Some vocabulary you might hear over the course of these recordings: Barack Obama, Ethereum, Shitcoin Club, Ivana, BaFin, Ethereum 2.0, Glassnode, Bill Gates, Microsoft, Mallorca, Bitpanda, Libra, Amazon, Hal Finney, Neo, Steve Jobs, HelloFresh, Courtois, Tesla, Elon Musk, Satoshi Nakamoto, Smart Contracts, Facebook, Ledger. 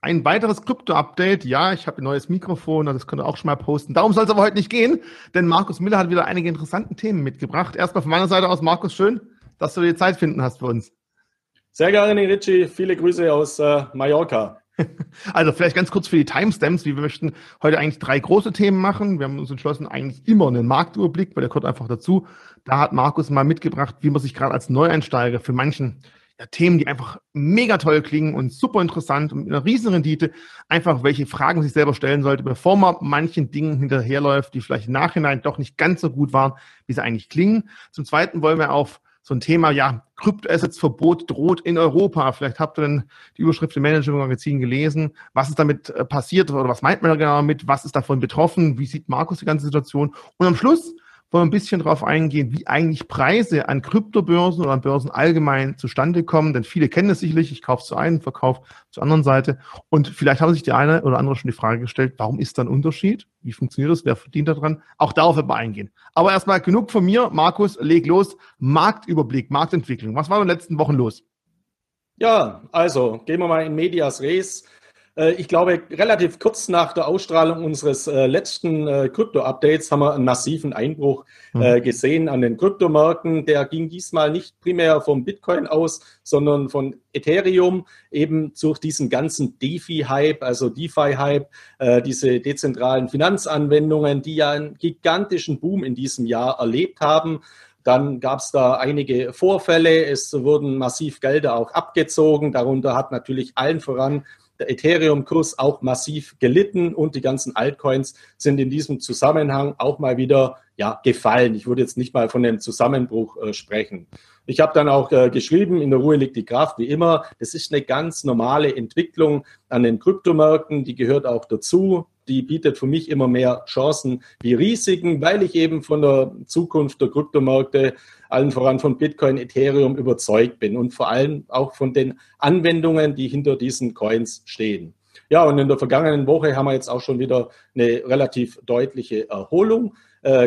Ein weiteres Krypto-Update. Ja, ich habe ein neues Mikrofon, das könnt ihr auch schon mal posten. Darum soll es aber heute nicht gehen, denn Markus Miller hat wieder einige interessante Themen mitgebracht. Erstmal von meiner Seite aus, Markus, schön, dass du dir Zeit finden hast für uns. Sehr gerne, Ritchie. Viele Grüße aus Mallorca. Also vielleicht ganz kurz für die Timestamps. Wir möchten heute eigentlich 3 große Themen machen. Wir haben uns entschlossen, eigentlich immer einen Marktüberblick, weil der gehört einfach dazu. Da hat Markus mal mitgebracht, wie man sich gerade als Neueinsteiger für manchen Themen, die einfach mega toll klingen und super interessant und mit einer riesen Rendite, einfach welche Fragen sich selber stellen sollte, bevor man manchen Dingen hinterherläuft, die vielleicht im Nachhinein doch nicht ganz so gut waren, wie sie eigentlich klingen. Zum Zweiten wollen wir auf so ein Thema, ja, Kryptoassets-Verbot droht in Europa. Vielleicht habt ihr denn die Überschrift im Manager-Magazin gelesen. Was ist damit passiert oder was meint man genau damit? Was ist davon betroffen? Wie sieht Markus die ganze Situation? Und am Schluss wollen wir ein bisschen darauf eingehen, wie eigentlich Preise an Kryptobörsen oder an Börsen allgemein zustande kommen. Denn viele kennen es sicherlich. Ich kaufe es zur einen, verkaufe zur anderen Seite. Und vielleicht haben sich die eine oder andere schon die Frage gestellt, warum ist da ein Unterschied? Wie funktioniert das? Wer verdient daran? Auch darauf werden wir eingehen. Aber erstmal genug von mir. Markus, leg los. Marktüberblick, Marktentwicklung. Was war in den letzten Wochen los? Ja, also gehen wir mal in medias res. Ich glaube, relativ kurz nach der Ausstrahlung unseres letzten Krypto-Updates haben wir einen massiven Einbruch gesehen an den Kryptomärkten. Der ging diesmal nicht primär vom Bitcoin aus, sondern von Ethereum, eben durch diesen ganzen DeFi-Hype, also DeFi-Hype, diese dezentralen Finanzanwendungen, die ja einen gigantischen Boom in diesem Jahr erlebt haben. Dann gab es da einige Vorfälle, es wurden massiv Gelder auch abgezogen, darunter hat natürlich allen voran der Ethereum-Kurs auch massiv gelitten und die ganzen Altcoins sind in diesem Zusammenhang auch mal wieder gefallen. Ich würde jetzt nicht mal von einem Zusammenbruch sprechen. Ich habe dann auch geschrieben, in der Ruhe liegt die Kraft, wie immer. Das ist eine ganz normale Entwicklung an den Kryptomärkten, die gehört auch dazu. Die bietet für mich immer mehr Chancen wie Risiken, weil ich eben von der Zukunft der Kryptomärkte, allen voran von Bitcoin, Ethereum, überzeugt bin und vor allem auch von den Anwendungen, die hinter diesen Coins stehen. Ja, und in der vergangenen Woche haben wir jetzt auch schon wieder eine relativ deutliche Erholung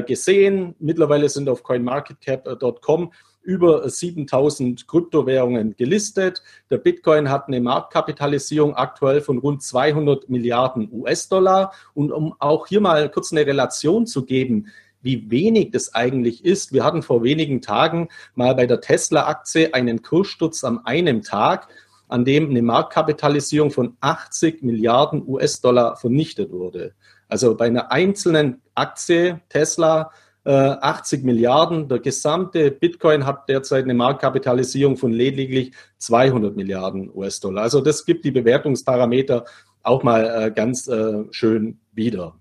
gesehen. Mittlerweile sind auf CoinMarketCap.com über 7.000 Kryptowährungen gelistet. Der Bitcoin hat eine Marktkapitalisierung aktuell von rund 200 Milliarden US-Dollar. Und um auch hier mal kurz eine Relation zu geben, wie wenig das eigentlich ist. Wir hatten vor wenigen Tagen mal bei der Tesla-Aktie einen Kurssturz an einem Tag, an dem eine Marktkapitalisierung von 80 Milliarden US-Dollar vernichtet wurde. Also bei einer einzelnen Aktie, Tesla, 80 Milliarden. Der gesamte Bitcoin hat derzeit eine Marktkapitalisierung von lediglich 200 Milliarden US-Dollar. Also das gibt die Bewertungsparameter auch mal ganz schön wieder.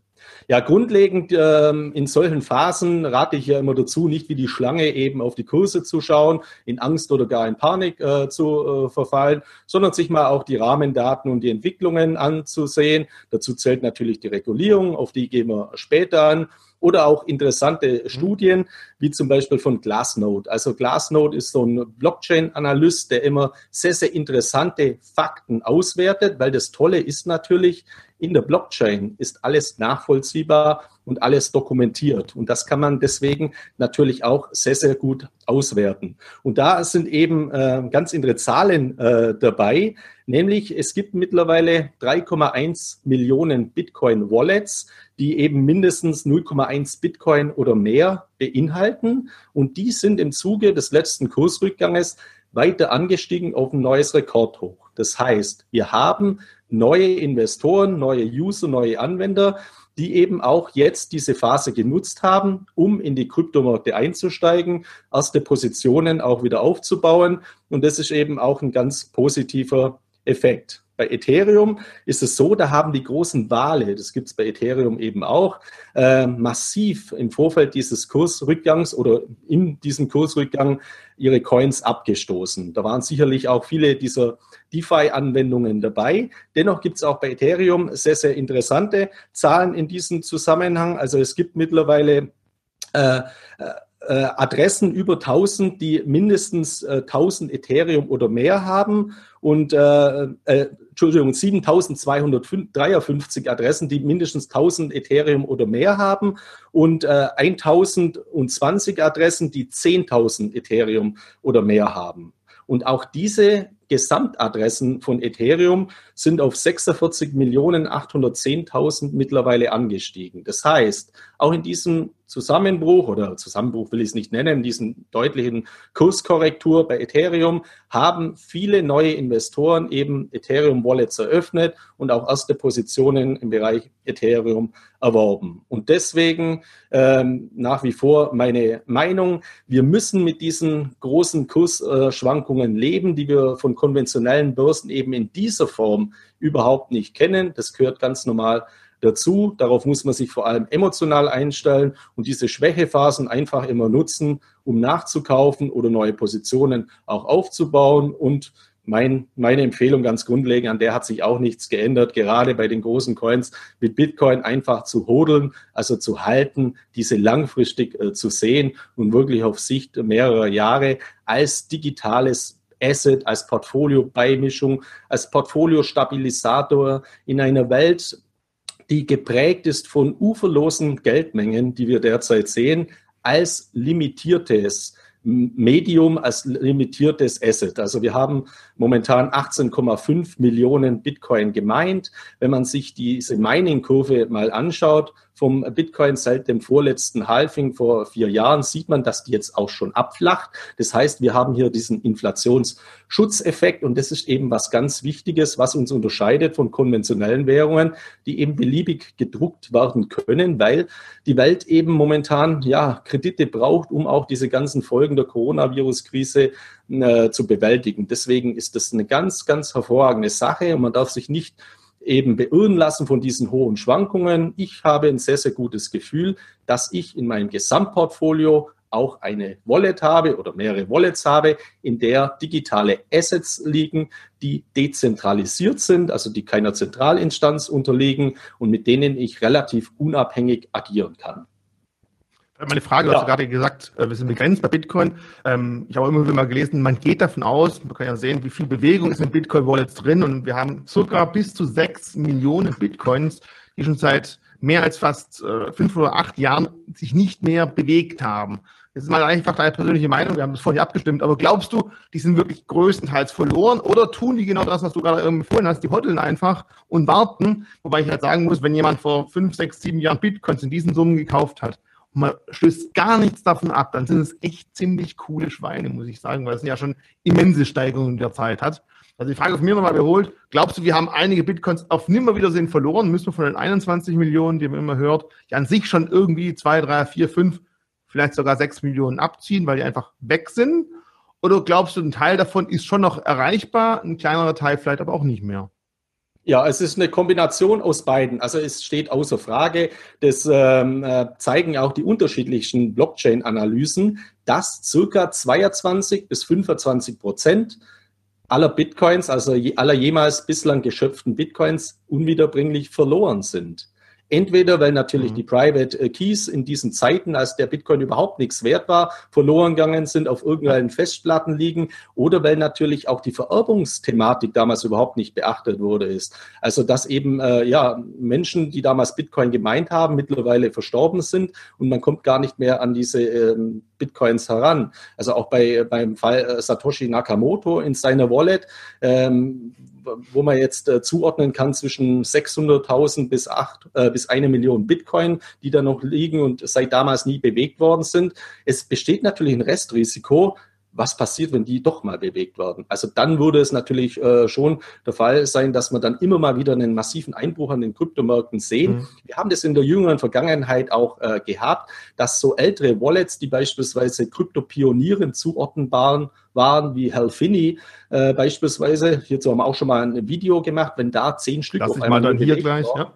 Ja, grundlegend in solchen Phasen rate ich ja immer dazu, nicht wie die Schlange eben auf die Kurse zu schauen, in Angst oder gar in Panik zu verfallen, sondern sich mal auch die Rahmendaten und die Entwicklungen anzusehen. Dazu zählt natürlich die Regulierung, auf die gehen wir später an. Oder auch interessante Studien, wie zum Beispiel von Glassnode. Also Glassnode ist so ein Blockchain-Analyst, der immer sehr, sehr interessante Fakten auswertet, weil das Tolle ist natürlich, in der Blockchain ist alles nachvollziehbar und alles dokumentiert. Und das kann man deswegen natürlich auch sehr, sehr gut auswerten. Und da sind eben ganz andere Zahlen dabei, nämlich es gibt mittlerweile 3,1 Millionen Bitcoin-Wallets, die eben mindestens 0,1 Bitcoin oder mehr beinhalten. Und die sind im Zuge des letzten Kursrückganges weiter angestiegen auf ein neues Rekordhoch. Das heißt, wir haben neue Investoren, neue User, neue Anwender, die eben auch jetzt diese Phase genutzt haben, um in die Kryptomärkte einzusteigen, erste Positionen auch wieder aufzubauen. Und das ist eben auch ein ganz positiver Effekt. Bei Ethereum ist es so, da haben die großen Wale, das gibt es bei Ethereum eben auch, massiv im Vorfeld dieses Kursrückgangs oder in diesem Kursrückgang ihre Coins abgestoßen. Da waren sicherlich auch viele dieser DeFi-Anwendungen dabei. Dennoch gibt es auch bei Ethereum sehr, sehr interessante Zahlen in diesem Zusammenhang. Also es gibt mittlerweile Adressen über 1.000, die mindestens 1.000 Ethereum oder mehr haben und 7.253 Adressen, die mindestens 1.000 Ethereum oder mehr haben und 1.020 Adressen, die 10.000 Ethereum oder mehr haben. Und auch diese Gesamtadressen von Ethereum sind auf 46.810.000 mittlerweile angestiegen. Das heißt, auch in diesem Zusammenbruch, oder Zusammenbruch will ich es nicht nennen, in diesen deutlichen Kurskorrektur bei Ethereum, haben viele neue Investoren eben Ethereum-Wallets eröffnet und auch erste Positionen im Bereich Ethereum erworben. Und deswegen nach wie vor meine Meinung, wir müssen mit diesen großen Kursschwankungen leben, die wir von konventionellen Börsen eben in dieser Form überhaupt nicht kennen. Das gehört ganz normal dazu. Darauf muss man sich vor allem emotional einstellen und diese Schwächephasen einfach immer nutzen, um nachzukaufen oder neue Positionen auch aufzubauen. Und meine Empfehlung ganz grundlegend, an der hat sich auch nichts geändert, gerade bei den großen Coins mit Bitcoin einfach zu hodeln, also zu halten, diese langfristig zu sehen und wirklich auf Sicht mehrerer Jahre als digitales Asset, als Portfolio-Beimischung, als Portfolio-Stabilisator in einer Welt, die geprägt ist von uferlosen Geldmengen, die wir derzeit sehen, als limitiertes Medium, als limitiertes Asset. Also wir haben momentan 18,5 Millionen Bitcoin gemeint. Wenn man sich diese Mining-Kurve mal anschaut, vom Bitcoin seit dem vorletzten Halving vor 4 Jahren, sieht man, dass die jetzt auch schon abflacht. Das heißt, wir haben hier diesen Inflationsschutzeffekt und das ist eben was ganz Wichtiges, was uns unterscheidet von konventionellen Währungen, die eben beliebig gedruckt werden können, weil die Welt eben momentan ja Kredite braucht, um auch diese ganzen Folgen der Coronavirus-Krise zu bewältigen. Deswegen ist das eine ganz, ganz hervorragende Sache und man darf sich nicht eben beirren lassen von diesen hohen Schwankungen. Ich habe ein sehr, sehr gutes Gefühl, dass ich in meinem Gesamtportfolio auch eine Wallet habe oder mehrere Wallets habe, in der digitale Assets liegen, die dezentralisiert sind, also die keiner Zentralinstanz unterliegen und mit denen ich relativ unabhängig agieren kann. Meine Frage, du hast gerade gesagt, wir sind begrenzt bei Bitcoin. Ich habe immer wieder mal gelesen, man geht davon aus, man kann ja sehen, wie viel Bewegung ist in Bitcoin-Wallets drin und wir haben sogar bis zu 6 Millionen Bitcoins, die schon seit mehr als fast 5 oder 8 Jahren sich nicht mehr bewegt haben. Das ist mal einfach deine persönliche Meinung, wir haben das vorher abgestimmt, aber glaubst du, die sind wirklich größtenteils verloren oder tun die genau das, was du gerade empfohlen hast, die hodeln einfach und warten, wobei ich halt sagen muss, wenn jemand vor 5, 6, 7 Jahren Bitcoins in diesen Summen gekauft hat, man stößt gar nichts davon ab, dann sind es echt ziemlich coole Schweine, muss ich sagen, weil es ja schon immense Steigerungen der Zeit hat. Also die Frage von mir nochmal wiederholt, glaubst du, wir haben einige Bitcoins auf Nimmerwiedersehen verloren? Müssen wir von den 21 Millionen, die man immer hört, die an sich schon irgendwie 2, 3, 4, 5, vielleicht sogar 6 Millionen abziehen, weil die einfach weg sind? Oder glaubst du, ein Teil davon ist schon noch erreichbar, ein kleinerer Teil vielleicht aber auch nicht mehr? Ja, es ist eine Kombination aus beiden. Also es steht außer Frage, das zeigen auch die unterschiedlichen Blockchain-Analysen, dass circa 22-25% aller Bitcoins, also aller jemals bislang geschöpften Bitcoins, unwiederbringlich verloren sind. Entweder, weil natürlich die Private Keys in diesen Zeiten, als der Bitcoin überhaupt nichts wert war, verloren gegangen sind, auf irgendwelchen Festplatten liegen, oder weil natürlich auch die Vererbungsthematik damals überhaupt nicht beachtet wurde ist. Also, dass eben Menschen, die damals Bitcoin gemeint haben, mittlerweile verstorben sind und man kommt gar nicht mehr an diese Bitcoins heran. Also auch beim Fall Satoshi Nakamoto in seiner Wallet, wo man jetzt zuordnen kann zwischen 600.000 bis 1 Million Bitcoin, die da noch liegen und seit damals nie bewegt worden sind. Es besteht natürlich ein Restrisiko, was passiert, wenn die doch mal bewegt werden. Also dann würde es natürlich schon der Fall sein, dass man dann immer mal wieder einen massiven Einbruch an den Kryptomärkten sehen. Mhm. Wir haben das in der jüngeren Vergangenheit auch gehabt, dass so ältere Wallets, die beispielsweise Kryptopionieren zuordnenbaren waren, wie Hal Finney beispielsweise, hierzu haben wir auch schon mal ein Video gemacht, wenn da 10 Stück auf einmal dann hier gleich, ja.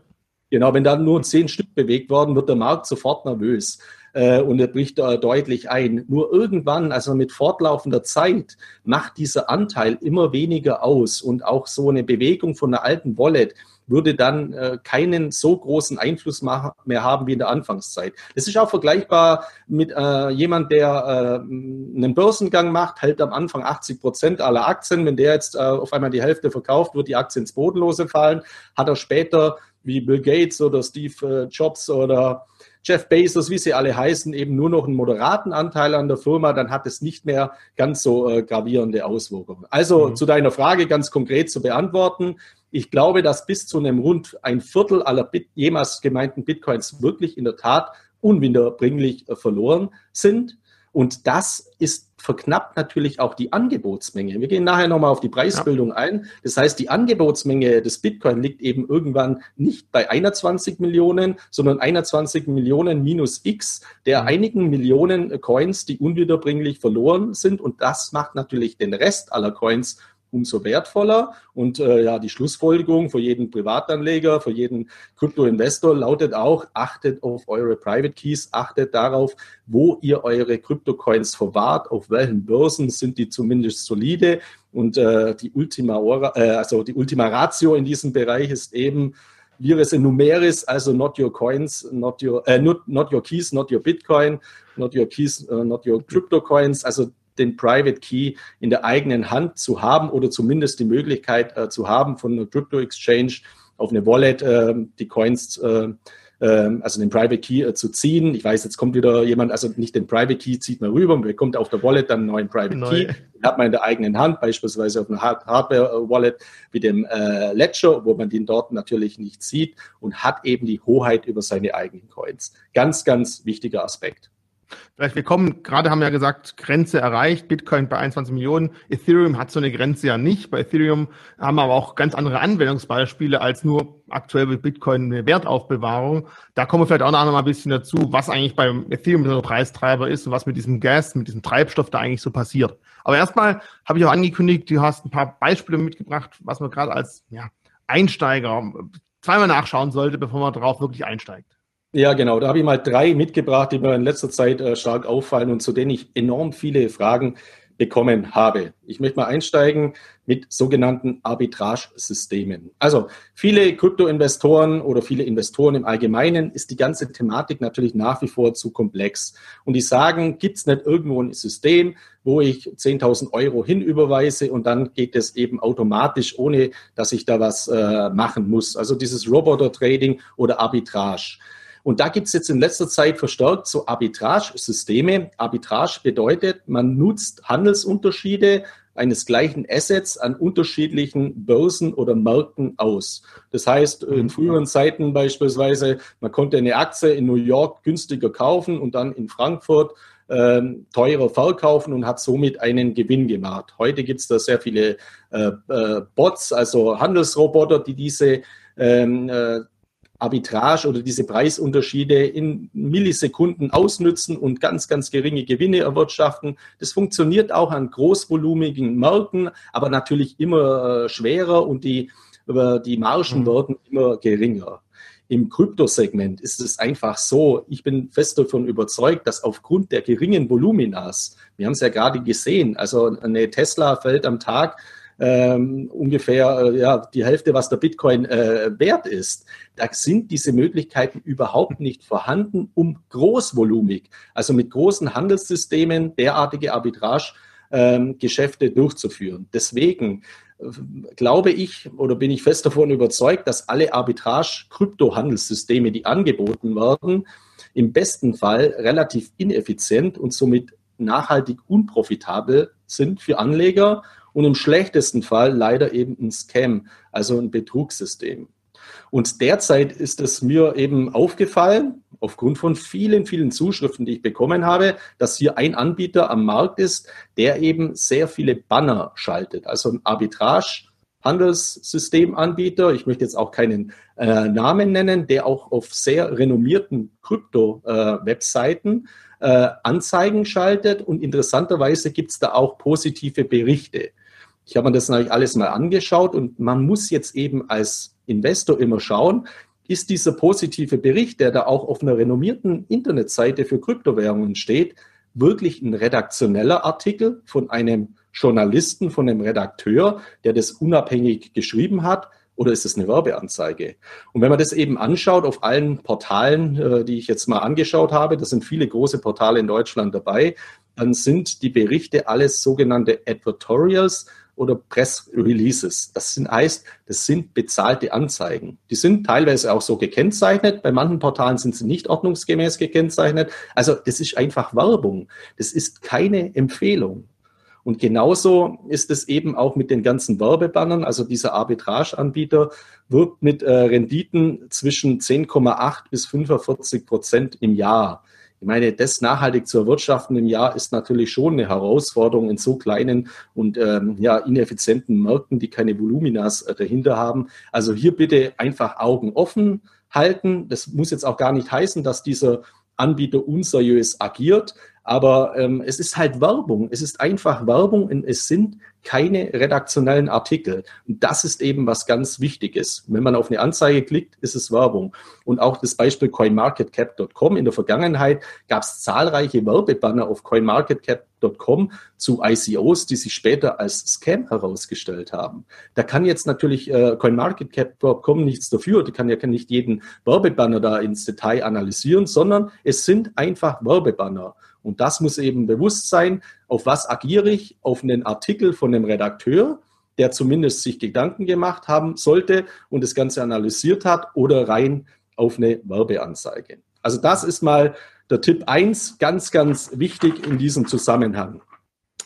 Genau, wenn da nur 10 Stück bewegt worden, wird der Markt sofort nervös. Und er bricht da deutlich ein. Nur irgendwann, also mit fortlaufender Zeit, macht dieser Anteil immer weniger aus. Und auch so eine Bewegung von einer alten Wallet würde dann keinen so großen Einfluss mehr haben wie in der Anfangszeit. Das ist auch vergleichbar mit jemand, der einen Börsengang macht, hält am Anfang 80% aller Aktien. Wenn der jetzt auf einmal die Hälfte verkauft, wird die Aktie ins Bodenlose fallen. Hat er später wie Bill Gates oder Steve Jobs oder Jeff Bezos, wie sie alle heißen, eben nur noch einen moderaten Anteil an der Firma, dann hat es nicht mehr ganz so gravierende Auswirkungen. Also zu deiner Frage ganz konkret zu beantworten, ich glaube, dass bis zu einem rund ein Viertel aller jemals gemeinten Bitcoins wirklich in der Tat unwiederbringlich verloren sind. Und das ist verknappt natürlich auch die Angebotsmenge. Wir gehen nachher nochmal auf die Preisbildung ein. Das heißt, die Angebotsmenge des Bitcoin liegt eben irgendwann nicht bei 21 Millionen, sondern 21 Millionen minus X der einigen Millionen Coins, die unwiederbringlich verloren sind. Und das macht natürlich den Rest aller Coins umso wertvoller. Und die Schlussfolgerung für jeden Privatanleger, für jeden Kryptoinvestor lautet auch, achtet auf eure Private Keys, achtet darauf, wo ihr eure Kryptocoins verwahrt, auf welchen Börsen sind die zumindest solide. Und die Ultima Ratio in diesem Bereich ist eben Vires in Numeris, also not your coins, not your keys, not your Bitcoin, not your keys, not your Cryptocoins, also den Private Key in der eigenen Hand zu haben oder zumindest die Möglichkeit zu haben, von einer Crypto Exchange auf eine Wallet die Coins, also den Private Key zu ziehen. Ich weiß, jetzt kommt wieder jemand, also nicht den Private Key zieht man rüber, man bekommt auf der Wallet dann einen neuen Private Key. Den hat man in der eigenen Hand, beispielsweise auf einer Hardware-Wallet wie dem Ledger, wo man den dort natürlich nicht sieht und hat eben die Hoheit über seine eigenen Coins. Ganz, ganz wichtiger Aspekt. Vielleicht, gerade haben wir ja gesagt, Grenze erreicht, Bitcoin bei 21 Millionen, Ethereum hat so eine Grenze ja nicht, bei Ethereum haben wir aber auch ganz andere Anwendungsbeispiele als nur aktuell mit Bitcoin eine Wertaufbewahrung. Da kommen wir vielleicht auch noch mal ein bisschen dazu, was eigentlich beim Ethereum so ein Preistreiber ist und was mit diesem Gas, mit diesem Treibstoff da eigentlich so passiert. Aber erstmal habe ich auch angekündigt, du hast ein paar Beispiele mitgebracht, was man gerade als Einsteiger zweimal nachschauen sollte, bevor man drauf wirklich einsteigt. Ja, genau. Da habe ich mal 3 mitgebracht, die mir in letzter Zeit stark auffallen und zu denen ich enorm viele Fragen bekommen habe. Ich möchte mal einsteigen mit sogenannten Arbitrage-Systemen. Also viele Krypto-Investoren oder viele Investoren im Allgemeinen ist die ganze Thematik natürlich nach wie vor zu komplex. Und die sagen, gibt es nicht irgendwo ein System, wo ich 10.000 Euro hinüberweise und dann geht es eben automatisch, ohne dass ich da was machen muss. Also dieses Roboter-Trading oder Arbitrage. Und da gibt es jetzt in letzter Zeit verstärkt so Arbitrage-Systeme. Arbitrage bedeutet, man nutzt Handelsunterschiede eines gleichen Assets an unterschiedlichen Börsen oder Märkten aus. Das heißt, in früheren Zeiten beispielsweise, man konnte eine Aktie in New York günstiger kaufen und dann in Frankfurt teurer verkaufen und hat somit einen Gewinn gemacht. Heute gibt es da sehr viele Bots, also Handelsroboter, die diese Arbitrage oder diese Preisunterschiede in Millisekunden ausnützen und ganz, ganz geringe Gewinne erwirtschaften. Das funktioniert auch an großvolumigen Märkten, aber natürlich immer schwerer und die Margen werden immer geringer. Im Kryptosegment ist es einfach so, ich bin fest davon überzeugt, dass aufgrund der geringen Voluminas, wir haben es ja gerade gesehen, also eine Tesla fällt am Tag ungefähr die Hälfte, was der Bitcoin wert ist. Da sind diese Möglichkeiten überhaupt nicht vorhanden, um großvolumig, also mit großen Handelssystemen derartige Arbitrage-Geschäfte durchzuführen. Deswegen glaube ich oder bin ich fest davon überzeugt, dass alle Arbitrage-Kryptohandelssysteme, die angeboten werden, im besten Fall relativ ineffizient und somit nachhaltig unprofitabel sind für Anleger und im schlechtesten Fall leider eben ein Scam, also ein Betrugssystem. Und derzeit ist es mir eben aufgefallen, aufgrund von vielen, vielen Zuschriften, die ich bekommen habe, dass hier ein Anbieter am Markt ist, der eben sehr viele Banner schaltet, also ein Arbitrage-Handelssystemanbieter, ich möchte jetzt auch keinen Namen nennen, der auch auf sehr renommierten Krypto-Webseiten Anzeigen schaltet und interessanterweise gibt es da auch positive Berichte. Ich habe mir das natürlich alles mal angeschaut und man muss jetzt eben als Investor immer schauen, ist dieser positive Bericht, der da auch auf einer renommierten Internetseite für Kryptowährungen steht, wirklich ein redaktioneller Artikel von einem Journalisten, von einem Redakteur, der das unabhängig geschrieben hat, oder ist es eine Werbeanzeige? Und wenn man das eben anschaut auf allen Portalen, die ich jetzt mal angeschaut habe, da sind viele große Portale in Deutschland dabei, dann sind die Berichte alles sogenannte Advertorials, oder Press-Releases. Das heißt, das sind bezahlte Anzeigen. Die sind teilweise auch so gekennzeichnet. Bei manchen Portalen sind sie nicht ordnungsgemäß gekennzeichnet. Also das ist einfach Werbung. Das ist keine Empfehlung. Und genauso ist es eben auch mit den ganzen Werbebannern. Also dieser Arbitrage-Anbieter wirbt mit Renditen zwischen 10,8 bis 45% im Jahr. Ich meine, das nachhaltig zu erwirtschaften im Jahr ist natürlich schon eine Herausforderung in so kleinen und ineffizienten Märkten, die keine Voluminas dahinter haben. Also hier bitte einfach Augen offen halten. Das muss jetzt auch gar nicht heißen, dass dieser Anbieter unseriös agiert, aber es ist halt Werbung. Es ist einfach Werbung und es sind keine redaktionellen Artikel. Und das ist eben was ganz Wichtiges. Wenn man auf eine Anzeige klickt, ist es Werbung. Und auch das Beispiel CoinMarketCap.com. In der Vergangenheit gab es zahlreiche Werbebanner auf CoinMarketCap.com zu ICOs, die sich später als Scam herausgestellt haben. Da kann jetzt natürlich CoinMarketCap.com nichts dafür. Die kann ja nicht jeden Werbebanner da ins Detail analysieren, sondern es sind einfach Werbebanner. Und das muss eben bewusst sein, auf was agiere ich, auf einen Artikel von einem Redakteur, der zumindest sich Gedanken gemacht haben sollte und das Ganze analysiert hat, oder rein auf eine Werbeanzeige. Also das ist mal der Tipp 1, ganz, ganz wichtig in diesem Zusammenhang.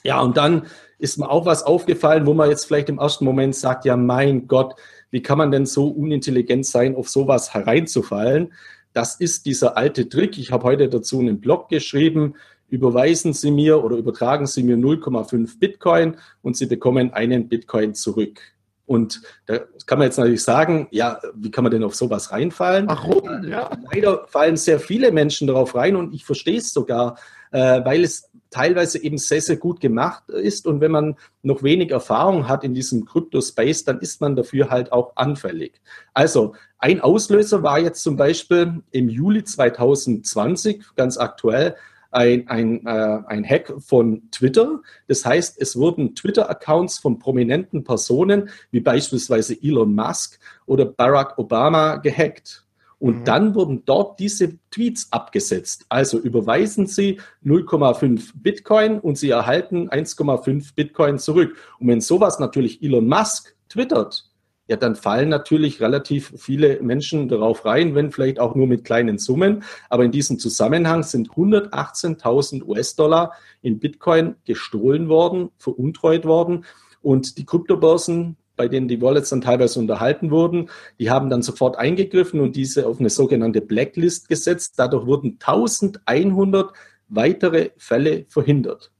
Ja, und dann ist mir auch was aufgefallen, wo man jetzt vielleicht im ersten Moment sagt, ja mein Gott, wie kann man denn so unintelligent sein, auf sowas hereinzufallen? Das ist dieser alte Trick. Ich habe heute dazu einen Blog geschrieben. Überweisen Sie mir oder übertragen Sie mir 0,5 Bitcoin und Sie bekommen einen Bitcoin zurück. Und da kann man jetzt natürlich sagen, ja, wie kann man denn auf sowas reinfallen? Warum? Ja. Leider fallen sehr viele Menschen darauf rein und ich verstehe es sogar, weil es teilweise eben sehr, sehr gut gemacht ist. Und wenn man noch wenig Erfahrung hat in diesem Kryptospace, dann ist man dafür halt auch anfällig. Also ein Auslöser war jetzt zum Beispiel im Juli 2020, ganz aktuell, ein Hack von Twitter. Das heißt, es wurden Twitter-Accounts von prominenten Personen wie beispielsweise Elon Musk oder Barack Obama gehackt. Und dann wurden dort diese Tweets abgesetzt. Also überweisen Sie 0,5 Bitcoin und Sie erhalten 1,5 Bitcoin zurück. Und wenn sowas natürlich Elon Musk twittert, ja, dann fallen natürlich relativ viele Menschen darauf rein, wenn vielleicht auch nur mit kleinen Summen. Aber in diesem Zusammenhang sind 118.000 US-Dollar in Bitcoin gestohlen worden, veruntreut worden. Und die Kryptobörsen, bei denen die Wallets dann teilweise unterhalten wurden, die haben dann sofort eingegriffen und diese auf eine sogenannte Blacklist gesetzt. Dadurch wurden 1.100 weitere Fälle verhindert.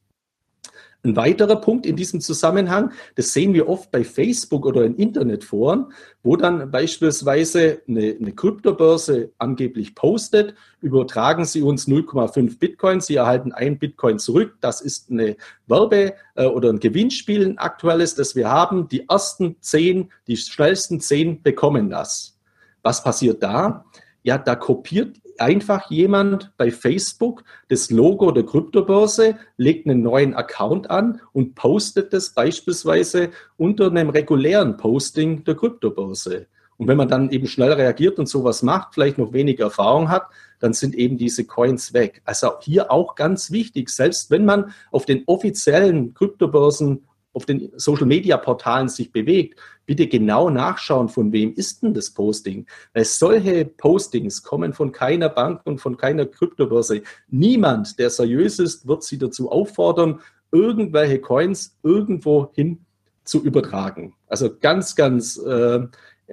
Ein weiterer Punkt in diesem Zusammenhang, das sehen wir oft bei Facebook oder in Internetforen, wo dann beispielsweise eine Kryptobörse angeblich postet, übertragen Sie uns 0,5 Bitcoin, Sie erhalten 1 Bitcoin zurück. Das ist eine Werbe- oder ein Gewinnspiel, ein aktuelles, das wir haben. Die ersten 10, die schnellsten 10 bekommen das. Was passiert da? Ja, da kopiert einfach jemand bei Facebook das Logo der Kryptobörse, legt einen neuen Account an und postet das beispielsweise unter einem regulären Posting der Kryptobörse. Und wenn man dann eben schnell reagiert und sowas macht, vielleicht noch wenig Erfahrung hat, dann sind eben diese Coins weg. Also hier auch ganz wichtig, selbst wenn man auf den offiziellen Kryptobörsen, auf den Social-Media-Portalen sich bewegt, bitte genau nachschauen, von wem ist denn das Posting. Weil solche Postings kommen von keiner Bank und von keiner Kryptobörse. Niemand, der seriös ist, wird sie dazu auffordern, irgendwelche Coins irgendwo hin zu übertragen. Also ganz, ganz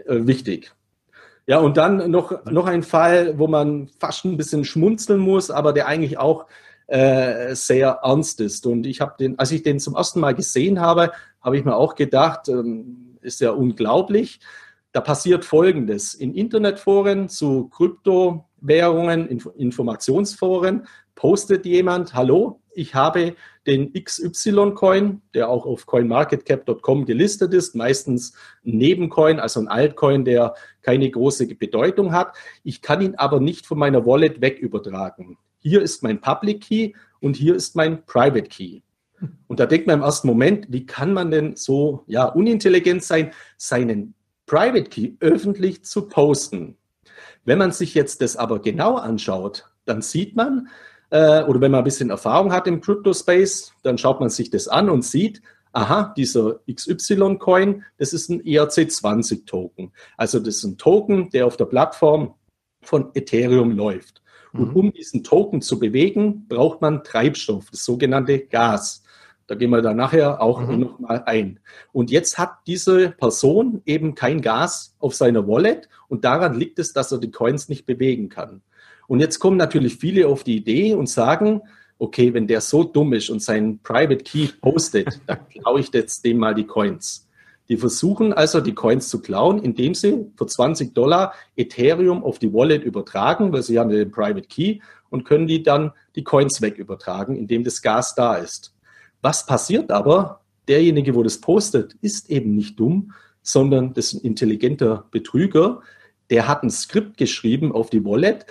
wichtig. Ja, und dann noch ein Fall, wo man fast ein bisschen schmunzeln muss, aber der eigentlich auch sehr ernst ist. Und ich habe den, als ich den zum ersten Mal gesehen habe, habe ich mir auch gedacht, ist ja unglaublich. Da passiert Folgendes. In Internetforen zu Kryptowährungen, Informationsforen, postet jemand, hallo, ich habe den XY-Coin, der auch auf coinmarketcap.com gelistet ist, meistens ein Nebencoin, also ein Altcoin, der keine große Bedeutung hat. Ich kann ihn aber nicht von meiner Wallet weg übertragen. Hier ist mein Public Key und hier ist mein Private Key. Und da denkt man im ersten Moment, wie kann man denn so unintelligent sein, seinen Private Key öffentlich zu posten? Wenn man sich jetzt das aber genau anschaut, dann sieht man, oder wenn man ein bisschen Erfahrung hat im Crypto Space, dann schaut man sich das an und sieht, aha, dieser XY-Coin, das ist ein ERC20-Token. Also das ist ein Token, der auf der Plattform von Ethereum läuft. Und um diesen Token zu bewegen, braucht man Treibstoff, das sogenannte Gas. Da gehen wir dann nachher auch nochmal ein. Und jetzt hat diese Person eben kein Gas auf seiner Wallet und daran liegt es, dass er die Coins nicht bewegen kann. Und jetzt kommen natürlich viele auf die Idee und sagen, okay, wenn der so dumm ist und seinen Private Key postet, dann klaue ich jetzt dem mal die Coins. Die versuchen also, die Coins zu klauen, indem sie für $20 Ethereum auf die Wallet übertragen, weil sie haben den Private Key und können die dann die Coins weg übertragen, indem das Gas da ist. Was passiert aber? Derjenige, wo das postet, ist eben nicht dumm, sondern das ist ein intelligenter Betrüger. Der hat ein Skript geschrieben auf die Wallet,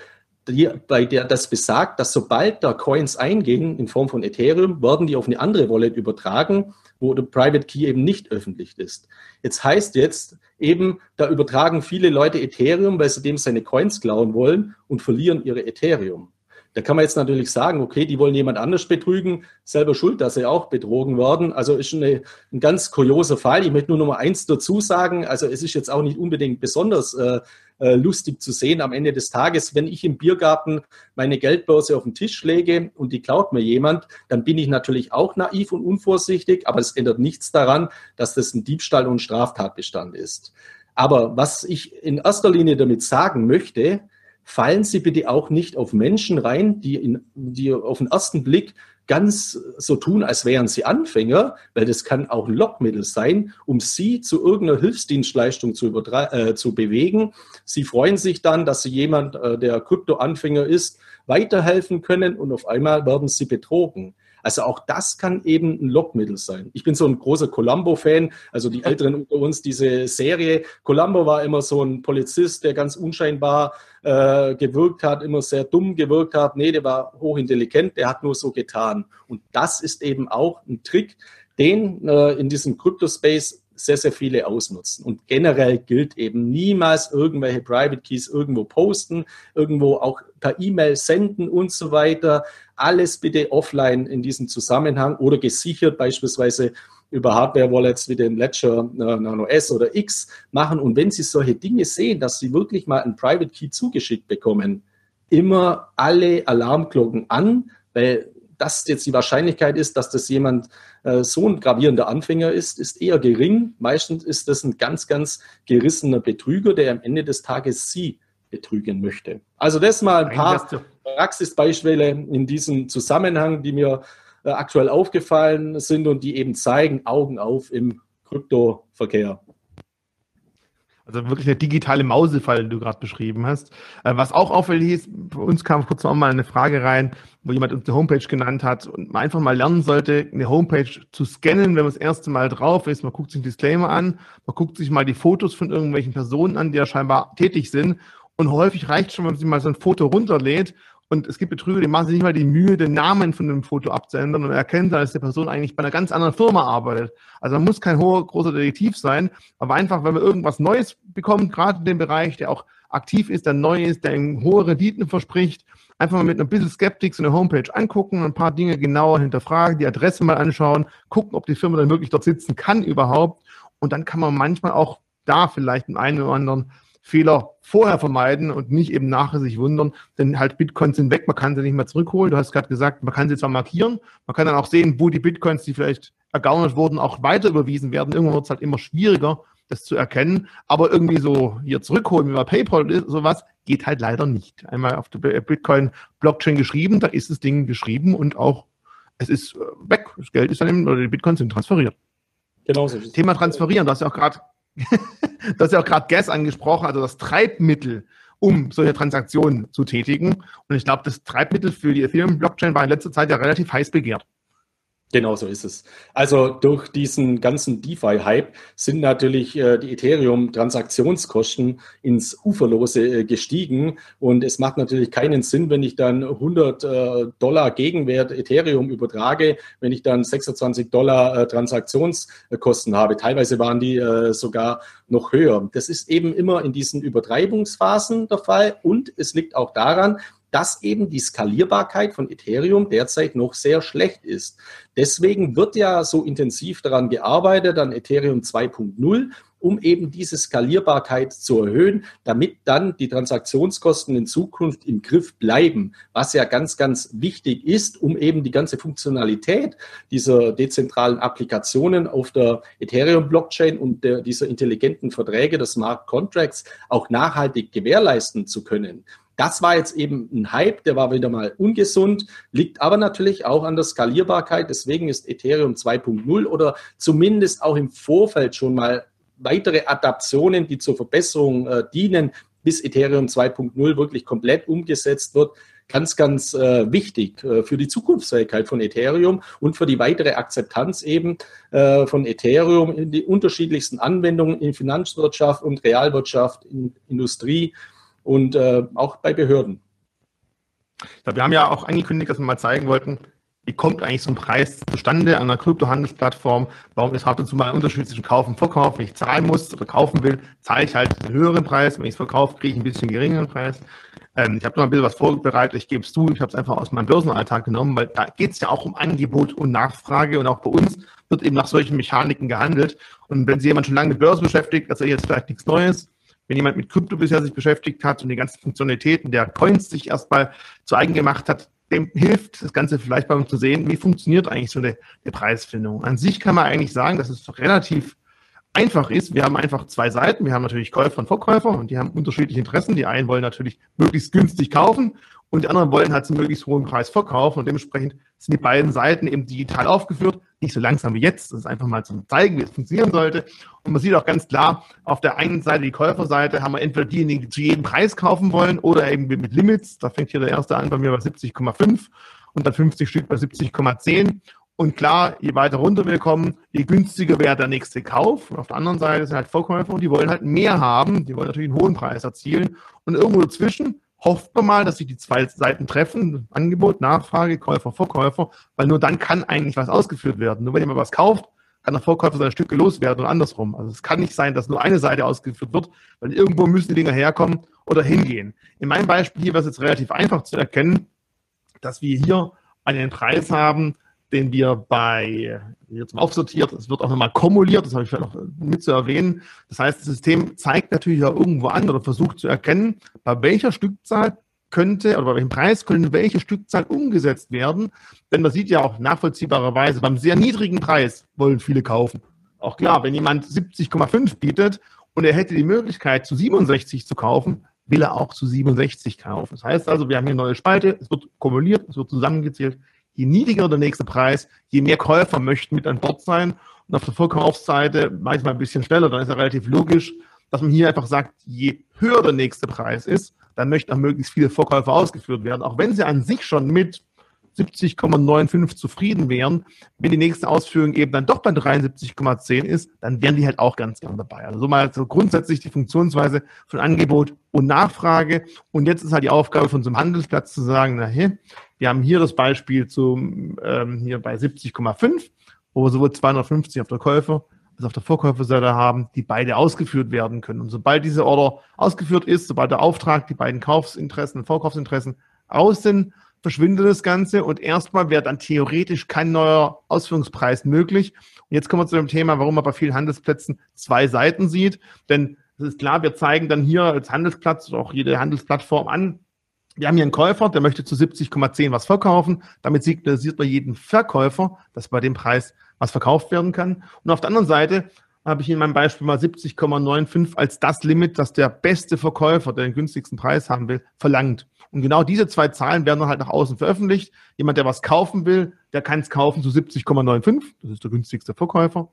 bei der das besagt, dass sobald da Coins eingehen in Form von Ethereum, werden die auf eine andere Wallet übertragen, wo der Private Key eben nicht öffentlich ist. Jetzt heißt jetzt eben, da übertragen viele Leute Ethereum, weil sie dem seine Coins klauen wollen und verlieren ihre Ethereum. Da kann man jetzt natürlich sagen, okay, die wollen jemand anders betrügen, selber schuld, dass sie auch betrogen werden. Also ist ein ganz kurioser Fall. Ich möchte nur noch mal eins dazu sagen, also es ist jetzt auch nicht unbedingt besonders lustig zu sehen am Ende des Tages, wenn ich im Biergarten meine Geldbörse auf den Tisch lege und die klaut mir jemand, dann bin ich natürlich auch naiv und unvorsichtig, aber es ändert nichts daran, dass das ein Diebstahl und Straftatbestand ist. Aber was ich in erster Linie damit sagen möchte, fallen Sie bitte auch nicht auf Menschen rein, die auf den ersten Blick ganz so tun, als wären sie Anfänger, weil das kann auch ein Lockmittel sein, um Sie zu irgendeiner Hilfsdienstleistung zu bewegen. Sie freuen sich dann, dass Sie jemand, der Krypto-Anfänger ist, weiterhelfen können und auf einmal werden Sie betrogen. Also auch das kann eben ein Lockmittel sein. Ich bin so ein großer Columbo-Fan, also die Älteren unter uns, diese Serie. Columbo war immer so ein Polizist, der ganz unscheinbar gewirkt hat, immer sehr dumm gewirkt hat. Nee, der war hochintelligent, der hat nur so getan. Und das ist eben auch ein Trick, den in diesem Crypto-Space sehr, sehr viele ausnutzen. Und generell gilt eben niemals irgendwelche Private Keys irgendwo posten, irgendwo auch per E-Mail senden und so weiter. Alles bitte offline in diesem Zusammenhang oder gesichert beispielsweise über Hardware-Wallets wie den Ledger, Nano S oder X machen. Und wenn Sie solche Dinge sehen, dass Sie wirklich mal einen Private Key zugeschickt bekommen, immer alle Alarmglocken an, weil dass jetzt die Wahrscheinlichkeit ist, dass das jemand so ein gravierender Anfänger ist, ist eher gering. Meistens ist das ein ganz, ganz gerissener Betrüger, der am Ende des Tages Sie betrügen möchte. Also das mal ein paar Praxisbeispiele in diesem Zusammenhang, die mir aktuell aufgefallen sind und die eben zeigen, Augen auf im Kryptoverkehr. Also wirklich eine digitale Mausefalle, die du gerade beschrieben hast. Was auch auffällig ist, bei uns kam kurz mal eine Frage rein, wo jemand uns eine Homepage genannt hat und man einfach mal lernen sollte, eine Homepage zu scannen, wenn man das erste Mal drauf ist. Man guckt sich einen Disclaimer an, man guckt sich mal die Fotos von irgendwelchen Personen an, die ja scheinbar tätig sind. Und häufig reicht schon, wenn man sich mal so ein Foto runterlädt. Und es gibt Betrüger, die machen sich nicht mal die Mühe, den Namen von dem Foto abzuändern und erkennen dann, dass die Person eigentlich bei einer ganz anderen Firma arbeitet. Also man muss kein großer Detektiv sein, aber einfach, wenn man irgendwas Neues bekommt, gerade in dem Bereich, der auch aktiv ist, der neu ist, der hohe Renditen verspricht, einfach mal mit ein bisschen Skeptik so eine Homepage angucken und ein paar Dinge genauer hinterfragen, die Adresse mal anschauen, gucken, ob die Firma dann wirklich dort sitzen kann überhaupt. Und dann kann man manchmal auch da vielleicht den einen oder anderen Fehler vorher vermeiden und nicht eben nachher sich wundern, denn halt Bitcoins sind weg, man kann sie nicht mehr zurückholen. Du hast gerade gesagt, man kann sie zwar markieren, man kann dann auch sehen, wo die Bitcoins, die vielleicht ergaunert wurden, auch weiter überwiesen werden. Irgendwann wird es halt immer schwieriger, das zu erkennen, aber irgendwie so hier zurückholen, wie bei PayPal oder sowas, geht halt leider nicht. Einmal auf der Bitcoin-Blockchain geschrieben, da ist das Ding geschrieben und auch es ist weg. Das Geld ist dann eben, oder die Bitcoins sind transferiert. Genau so. Thema transferieren, das ist ja auch gerade das ist ja auch gerade Gas angesprochen, also das Treibmittel, um solche Transaktionen zu tätigen. Und ich glaube, das Treibmittel für die Ethereum-Blockchain war in letzter Zeit ja relativ heiß begehrt. Genau so ist es. Also durch diesen ganzen DeFi-Hype sind natürlich die Ethereum-Transaktionskosten ins Uferlose gestiegen und es macht natürlich keinen Sinn, wenn ich dann $100 Gegenwert Ethereum übertrage, wenn ich dann $26 Transaktionskosten habe. Teilweise waren die sogar noch höher. Das ist eben immer in diesen Übertreibungsphasen der Fall und es liegt auch daran, dass eben die Skalierbarkeit von Ethereum derzeit noch sehr schlecht ist. Deswegen wird ja so intensiv daran gearbeitet, an Ethereum 2.0, um eben diese Skalierbarkeit zu erhöhen, damit dann die Transaktionskosten in Zukunft im Griff bleiben, was ja ganz, ganz wichtig ist, um eben die ganze Funktionalität dieser dezentralen Applikationen auf der Ethereum-Blockchain und dieser intelligenten Verträge, der Smart Contracts, auch nachhaltig gewährleisten zu können. Das war jetzt eben ein Hype, der war wieder mal ungesund, liegt aber natürlich auch an der Skalierbarkeit. Deswegen ist Ethereum 2.0 oder zumindest auch im Vorfeld schon mal weitere Adaptionen, die zur Verbesserung dienen, bis Ethereum 2.0 wirklich komplett umgesetzt wird, ganz, ganz wichtig für die Zukunftsfähigkeit von Ethereum und für die weitere Akzeptanz eben von Ethereum in die unterschiedlichsten Anwendungen in Finanzwirtschaft und Realwirtschaft, in Industrie und auch bei Behörden. Ja, wir haben ja auch angekündigt, dass wir mal zeigen wollten, wie kommt eigentlich so ein Preis zustande an einer Kryptohandelsplattform? Warum ist dazu mal ein Unterschied zwischen Kaufen und Verkauf? Wenn ich zahlen muss oder kaufen will, zahle ich halt einen höheren Preis. Wenn ich es verkaufe, kriege ich ein bisschen geringeren Preis. Ich habe noch ein bisschen was vorbereitet. Ich gebe es zu, ich habe es einfach aus meinem Börsenalltag genommen, weil da geht es ja auch um Angebot und Nachfrage. Und auch bei uns wird eben nach solchen Mechaniken gehandelt. Und wenn sich jemand schon lange mit Börsen beschäftigt, erzähle ich jetzt vielleicht nichts Neues. Wenn jemand mit Krypto bisher sich beschäftigt hat und die ganzen Funktionalitäten der Coins sich erstmal zu eigen gemacht hat, dem hilft das Ganze vielleicht bei uns zu sehen, wie funktioniert eigentlich so eine Preisfindung. An sich kann man eigentlich sagen, dass es relativ einfach ist. Wir haben einfach zwei Seiten. Wir haben natürlich Käufer und Verkäufer und die haben unterschiedliche Interessen. Die einen wollen natürlich möglichst günstig kaufen und die anderen wollen halt zu möglichst hohem Preis verkaufen. Und dementsprechend sind die beiden Seiten eben digital aufgeführt. Nicht so langsam wie jetzt. Das ist einfach mal zum Zeigen, wie es funktionieren sollte. Und man sieht auch ganz klar, auf der einen Seite, die Käuferseite, haben wir entweder diejenigen, die zu jedem Preis kaufen wollen oder eben mit Limits. Da fängt hier der erste an bei mir bei 70,5 und dann 50 Stück bei 70,10. Und klar, je weiter runter wir kommen, je günstiger wäre der nächste Kauf. Und auf der anderen Seite sind halt Verkäufer und die wollen halt mehr haben. Die wollen natürlich einen hohen Preis erzielen. Und irgendwo dazwischen hofft man mal, dass sich die zwei Seiten treffen, Angebot, Nachfrage, Käufer, Verkäufer, weil nur dann kann eigentlich was ausgeführt werden. Nur wenn jemand was kauft, kann der Verkäufer seine Stücke loswerden und andersrum. Also es kann nicht sein, dass nur eine Seite ausgeführt wird, weil irgendwo müssen die Dinger herkommen oder hingehen. In meinem Beispiel hier wäre es jetzt relativ einfach zu erkennen, dass wir hier einen Preis haben, den wir bei, jetzt mal aufsortiert, es wird auch nochmal kumuliert, das habe ich vielleicht noch mit zu erwähnen. Das heißt, das System zeigt natürlich ja irgendwo an oder versucht zu erkennen, bei welcher Stückzahl könnte oder bei welchem Preis könnte welche Stückzahl umgesetzt werden. Denn man sieht ja auch nachvollziehbarerweise, beim sehr niedrigen Preis wollen viele kaufen. Auch klar, wenn jemand 70,5 bietet und er hätte die Möglichkeit zu 67 zu kaufen, will er auch zu 67 kaufen. Das heißt also, wir haben hier eine neue Spalte, es wird kumuliert, es wird zusammengezählt. Je niedriger der nächste Preis, je mehr Käufer möchten mit an Bord sein. Und auf der Verkaufsseite manchmal ein bisschen schneller, dann ist ja relativ logisch, dass man hier einfach sagt, je höher der nächste Preis ist, dann möchten auch möglichst viele Verkäufer ausgeführt werden. Auch wenn sie an sich schon mit 70,95 zufrieden wären, wenn die nächste Ausführung eben dann doch bei 73,10 ist, dann wären die halt auch ganz gern dabei. Also so mal so grundsätzlich die Funktionsweise von Angebot und Nachfrage. Und jetzt ist halt die Aufgabe von so einem Handelsplatz zu sagen, na hey, wir haben hier das Beispiel zum, hier bei 70,5, wo wir sowohl 250 auf der Käufer- als auch auf der Verkäuferseite haben, die beide ausgeführt werden können. Und sobald diese Order ausgeführt ist, sobald der Auftrag, die beiden Kaufsinteressen und Verkaufsinteressen aus sind, verschwindet das Ganze und erstmal wäre dann theoretisch kein neuer Ausführungspreis möglich. Und jetzt kommen wir zu dem Thema, warum man bei vielen Handelsplätzen zwei Seiten sieht. Denn es ist klar, wir zeigen dann hier als Handelsplatz oder auch jede Handelsplattform an, wir haben hier einen Käufer, der möchte zu 70,10 was verkaufen. Damit signalisiert man jeden Verkäufer, dass bei dem Preis was verkauft werden kann. Und auf der anderen Seite habe ich in meinem Beispiel mal 70,95 als das Limit, das der beste Verkäufer, der den günstigsten Preis haben will, verlangt. Und genau diese zwei Zahlen werden dann halt nach außen veröffentlicht. Jemand, der was kaufen will, der kann es kaufen zu 70,95. Das ist der günstigste Verkäufer.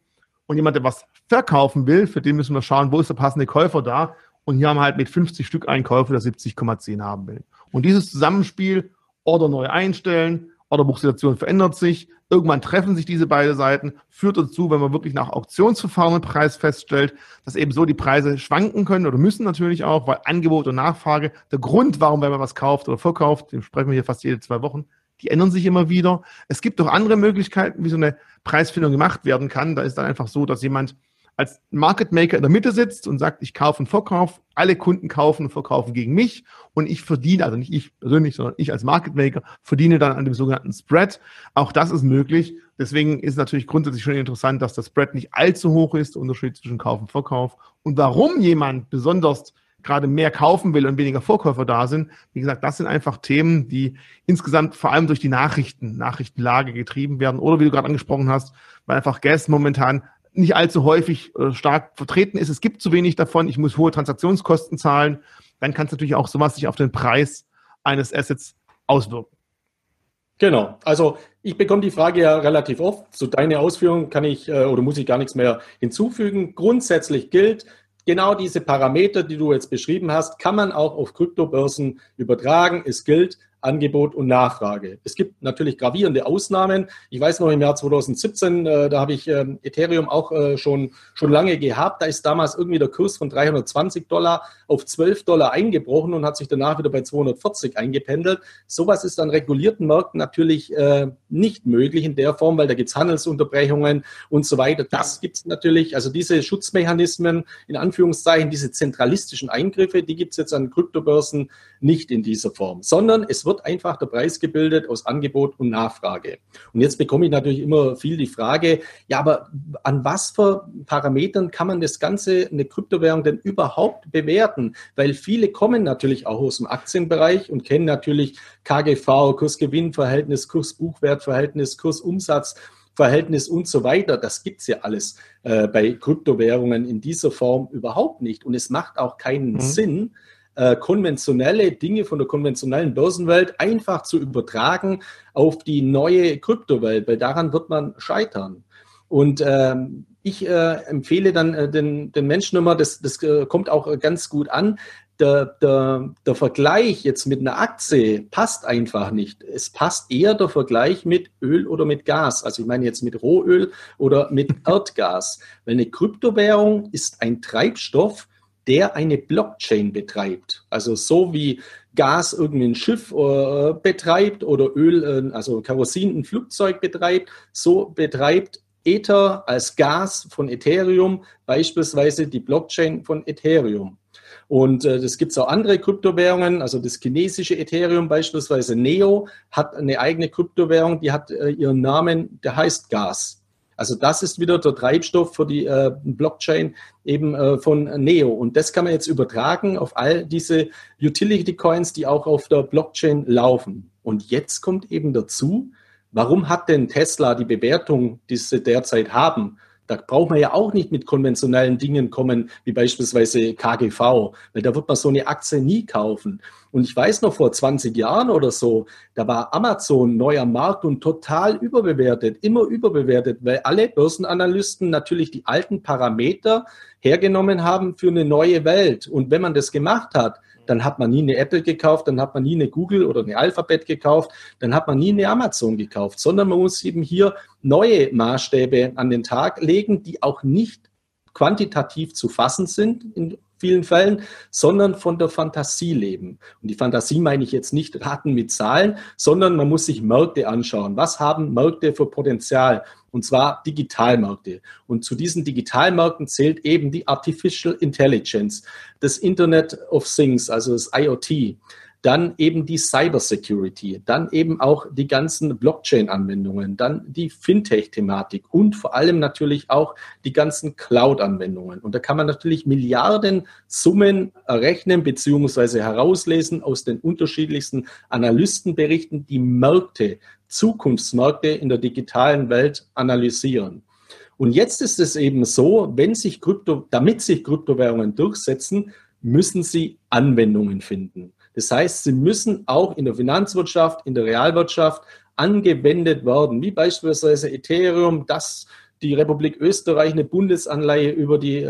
Und jemand, der was verkaufen will, für den müssen wir schauen, wo ist der passende Käufer da. Und hier haben wir halt mit 50 Stück einen Käufer, der 70,10 haben will. Und dieses Zusammenspiel, Order neu einstellen, Orderbuchsituation verändert sich. Irgendwann treffen sich diese beiden Seiten, führt dazu, wenn man wirklich nach Auktionsverfahren den Preis feststellt, dass eben so die Preise schwanken können oder müssen natürlich auch, weil Angebot und Nachfrage, der Grund, warum wenn man was kauft oder verkauft, den sprechen wir hier fast jede 2 Wochen, die ändern sich immer wieder. Es gibt auch andere Möglichkeiten, wie so eine Preisfindung gemacht werden kann. Da ist dann einfach so, dass jemand als Market Maker in der Mitte sitzt und sagt, ich kaufe und verkaufe, alle Kunden kaufen und verkaufen gegen mich und ich verdiene, also nicht ich persönlich, sondern ich als Market Maker verdiene dann an dem sogenannten Spread. Auch das ist möglich. Deswegen ist es natürlich grundsätzlich schon interessant, dass der Spread nicht allzu hoch ist, der Unterschied zwischen Kauf und Verkauf. Und warum jemand besonders gerade mehr kaufen will und weniger Vorkäufer da sind. Wie gesagt, das sind einfach Themen, die insgesamt vor allem durch die Nachrichtenlage getrieben werden. Oder wie du gerade angesprochen hast, weil einfach Gas momentan nicht allzu häufig stark vertreten ist. Es gibt zu wenig davon. Ich muss hohe Transaktionskosten zahlen. Dann kann es natürlich auch sowas sich auf den Preis eines Assets auswirken. Genau. Also ich bekomme die Frage ja relativ oft. So deine Ausführungen kann ich oder muss ich gar nichts mehr hinzufügen. Grundsätzlich gilt, genau diese Parameter, die du jetzt beschrieben hast, kann man auch auf Kryptobörsen übertragen. Es gilt Angebot und Nachfrage. Es gibt natürlich gravierende Ausnahmen. Ich weiß noch, im Jahr 2017, da habe ich Ethereum auch schon lange gehabt. Da ist damals irgendwie der Kurs von $320 auf $12 eingebrochen und hat sich danach wieder bei 240 eingependelt. Sowas ist an regulierten Märkten natürlich nicht möglich in der Form, weil da gibt es Handelsunterbrechungen und so weiter. Das gibt es natürlich. Also diese Schutzmechanismen, in Anführungszeichen, diese zentralistischen Eingriffe, die gibt es jetzt an Kryptobörsen nicht in dieser Form, sondern es wird einfach der Preis gebildet aus Angebot und Nachfrage. Und jetzt bekomme ich natürlich immer viel die Frage, ja, aber an was für Parametern kann man das Ganze, eine Kryptowährung denn überhaupt bewerten? Weil viele kommen natürlich auch aus dem Aktienbereich und kennen natürlich KGV, Kursgewinnverhältnis, Kursbuchwertverhältnis, Kursumsatzverhältnis und so weiter. Das gibt es ja alles bei Kryptowährungen in dieser Form überhaupt nicht. Und es macht auch keinen Sinn, konventionelle Dinge von der konventionellen Börsenwelt einfach zu übertragen auf die neue Kryptowelt, weil daran wird man scheitern. Und ich empfehle dann den Menschen immer, das kommt auch ganz gut an, der Vergleich jetzt mit einer Aktie passt einfach nicht. Es passt eher der Vergleich mit Öl oder mit Gas. Also ich meine jetzt mit Rohöl oder mit Erdgas. Weil eine Kryptowährung ist ein Treibstoff, der eine Blockchain betreibt. Also so wie Gas irgendein Schiff betreibt oder Öl, also Kerosin ein Flugzeug betreibt, so betreibt Ether als Gas von Ethereum beispielsweise die Blockchain von Ethereum. Und das gibt es auch andere Kryptowährungen, also das chinesische Ethereum beispielsweise, Neo, hat eine eigene Kryptowährung, die hat ihren Namen, der heißt Gas. Also das ist wieder der Treibstoff für die Blockchain eben von Neo. Und das kann man jetzt übertragen auf all diese Utility-Coins, die auch auf der Blockchain laufen. Und jetzt kommt eben dazu, warum hat denn Tesla die Bewertung, die sie derzeit haben? Da braucht man ja auch nicht mit konventionellen Dingen kommen, wie beispielsweise KGV, weil da wird man so eine Aktie nie kaufen. Und ich weiß noch, vor 20 Jahren oder so, da war Amazon neu am Markt und total überbewertet, immer überbewertet, weil alle Börsenanalysten natürlich die alten Parameter hergenommen haben für eine neue Welt. Und wenn man das gemacht hat, dann hat man nie eine Apple gekauft, dann hat man nie eine Google oder eine Alphabet gekauft, dann hat man nie eine Amazon gekauft, sondern man muss eben hier neue Maßstäbe an den Tag legen, die auch nicht quantitativ zu fassen sind in vielen Fällen, sondern von der Fantasie leben. Und die Fantasie meine ich jetzt nicht Raten mit Zahlen, sondern man muss sich Märkte anschauen. Was haben Märkte für Potenzial? Und zwar Digitalmärkte. Und zu diesen Digitalmärkten zählt eben die Artificial Intelligence, das Internet of Things, also das IoT, dann eben die Cybersecurity, dann eben auch die ganzen Blockchain-Anwendungen, dann die Fintech-Thematik und vor allem natürlich auch die ganzen Cloud-Anwendungen. Und da kann man natürlich Milliarden Summen errechnen bzw. herauslesen aus den unterschiedlichsten Analystenberichten, die Märkte, Zukunftsmärkte in der digitalen Welt analysieren. Und jetzt ist es eben so, damit sich Kryptowährungen durchsetzen, müssen sie Anwendungen finden. Das heißt, sie müssen auch in der Finanzwirtschaft, in der Realwirtschaft angewendet werden, wie beispielsweise Ethereum, dass die Republik Österreich eine Bundesanleihe über die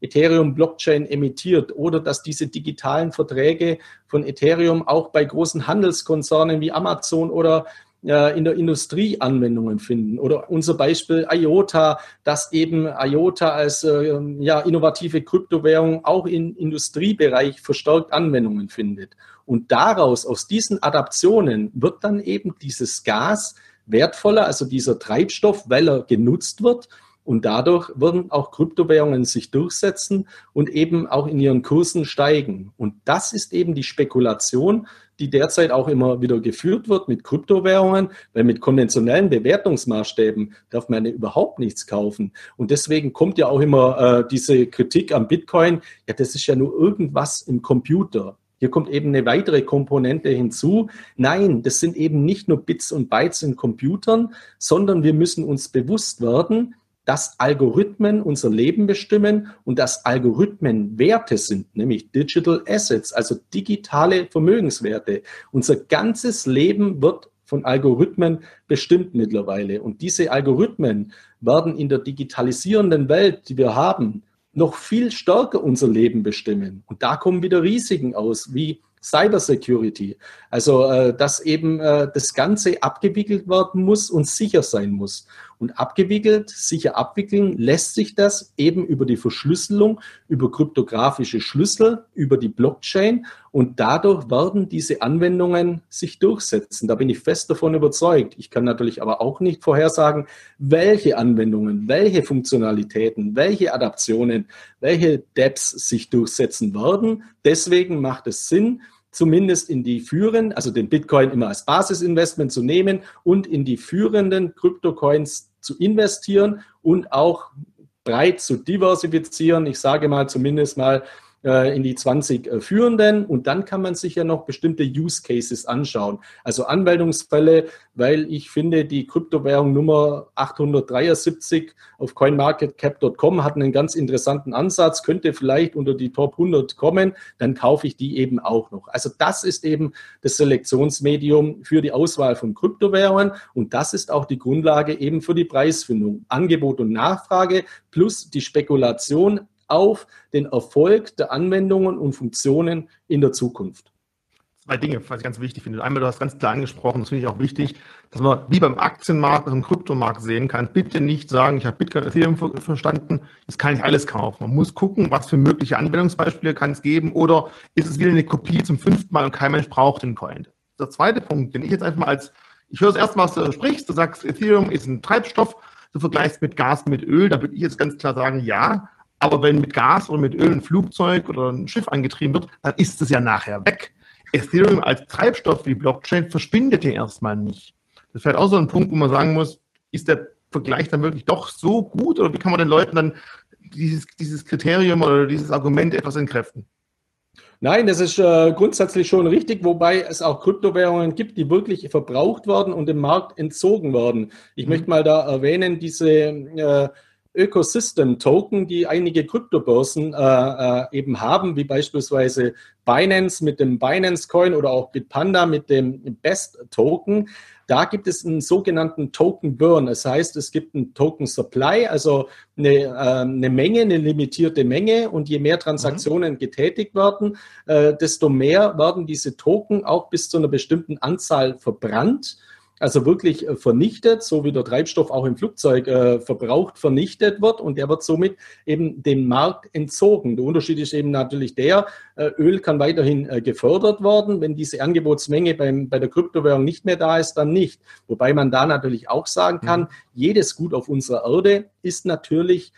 Ethereum-Blockchain emittiert oder dass diese digitalen Verträge von Ethereum auch bei großen Handelskonzernen wie Amazon oder in der Industrie Anwendungen finden. Oder unser Beispiel IOTA, dass eben IOTA als innovative Kryptowährung auch im Industriebereich verstärkt Anwendungen findet. Und aus diesen Adaptionen wird dann eben dieses Gas wertvoller, also dieser Treibstoff, weil er genutzt wird. Und dadurch würden auch Kryptowährungen sich durchsetzen und eben auch in ihren Kursen steigen. Und das ist eben die Spekulation, die derzeit auch immer wieder geführt wird mit Kryptowährungen, weil mit konventionellen Bewertungsmaßstäben darf man ja überhaupt nichts kaufen. Und deswegen kommt ja auch immer diese Kritik am Bitcoin, ja, das ist ja nur irgendwas im Computer. Hier kommt eben eine weitere Komponente hinzu. Nein, das sind eben nicht nur Bits und Bytes in Computern, sondern wir müssen uns bewusst werden, dass Algorithmen unser Leben bestimmen und dass Algorithmen Werte sind, nämlich Digital Assets, also digitale Vermögenswerte. Unser ganzes Leben wird von Algorithmen bestimmt mittlerweile. Und diese Algorithmen werden in der digitalisierenden Welt, die wir haben, noch viel stärker unser Leben bestimmen. Und da kommen wieder Risiken aus, wie Cybersecurity. Also, dass eben das Ganze abgewickelt werden muss und sicher sein muss. Und abgewickelt, sicher abwickeln, lässt sich das eben über die Verschlüsselung, über kryptografische Schlüssel, über die Blockchain. Und dadurch werden diese Anwendungen sich durchsetzen. Da bin ich fest davon überzeugt. Ich kann natürlich aber auch nicht vorhersagen, welche Anwendungen, welche Funktionalitäten, welche Adaptionen, welche DApps sich durchsetzen werden. Deswegen macht es Sinn, zumindest in die führenden, also den Bitcoin immer als Basisinvestment zu nehmen und in die führenden Kryptocoins zu investieren und auch breit zu diversifizieren. Ich sage mal zumindest mal in die 20 führenden und dann kann man sich ja noch bestimmte Use Cases anschauen, also Anwendungsfälle, weil ich finde, die Kryptowährung Nummer 873 auf CoinMarketCap.com hat einen ganz interessanten Ansatz, könnte vielleicht unter die Top 100 kommen, dann kaufe ich die eben auch noch. Also das ist eben das Selektionsmedium für die Auswahl von Kryptowährungen und das ist auch die Grundlage eben für die Preisfindung, Angebot und Nachfrage plus die Spekulation auf den Erfolg der Anwendungen und Funktionen in der Zukunft. Zwei Dinge, was ich ganz wichtig finde. Einmal, du hast ganz klar angesprochen, das finde ich auch wichtig, dass man wie beim Aktienmarkt, also im Kryptomarkt sehen kann, bitte nicht sagen, ich habe Bitcoin, Ethereum verstanden, jetzt kann ich alles kaufen. Man muss gucken, was für mögliche Anwendungsbeispiele kann es geben oder ist es wieder eine Kopie zum 5. Mal und kein Mensch braucht den Coin. Der zweite Punkt, den ich jetzt einfach mal ich höre das erste Mal, was du sprichst, du sagst, Ethereum ist ein Treibstoff, du vergleichst mit Gas, mit Öl, da würde ich jetzt ganz klar sagen, ja, aber wenn mit Gas oder mit Öl ein Flugzeug oder ein Schiff angetrieben wird, dann ist es ja nachher weg. Ethereum als Treibstoff für die Blockchain verschwindet ja erstmal nicht. Das ist vielleicht auch so ein Punkt, wo man sagen muss, ist der Vergleich dann wirklich doch so gut oder wie kann man den Leuten dann dieses Kriterium oder dieses Argument etwas entkräften? Nein, das ist grundsätzlich schon richtig, wobei es auch Kryptowährungen gibt, die wirklich verbraucht werden und dem Markt entzogen werden. Ich möchte mal da erwähnen, diese Ökosystem-Token, die einige Kryptobörsen eben haben, wie beispielsweise Binance mit dem Binance-Coin oder auch Bitpanda mit dem Best-Token. Da gibt es einen sogenannten Token-Burn. Das heißt, es gibt einen Token-Supply, also eine Menge, eine limitierte Menge. Und je mehr Transaktionen getätigt werden, desto mehr werden diese Token auch bis zu einer bestimmten Anzahl verbrannt. Also wirklich vernichtet, so wie der Treibstoff auch im Flugzeug verbraucht, vernichtet wird und der wird somit eben dem Markt entzogen. Der Unterschied ist eben natürlich der, Öl kann weiterhin gefördert werden, wenn diese Angebotsmenge bei der Kryptowährung nicht mehr da ist, dann nicht. Wobei man da natürlich auch sagen kann, jedes Gut auf unserer Erde ist natürlich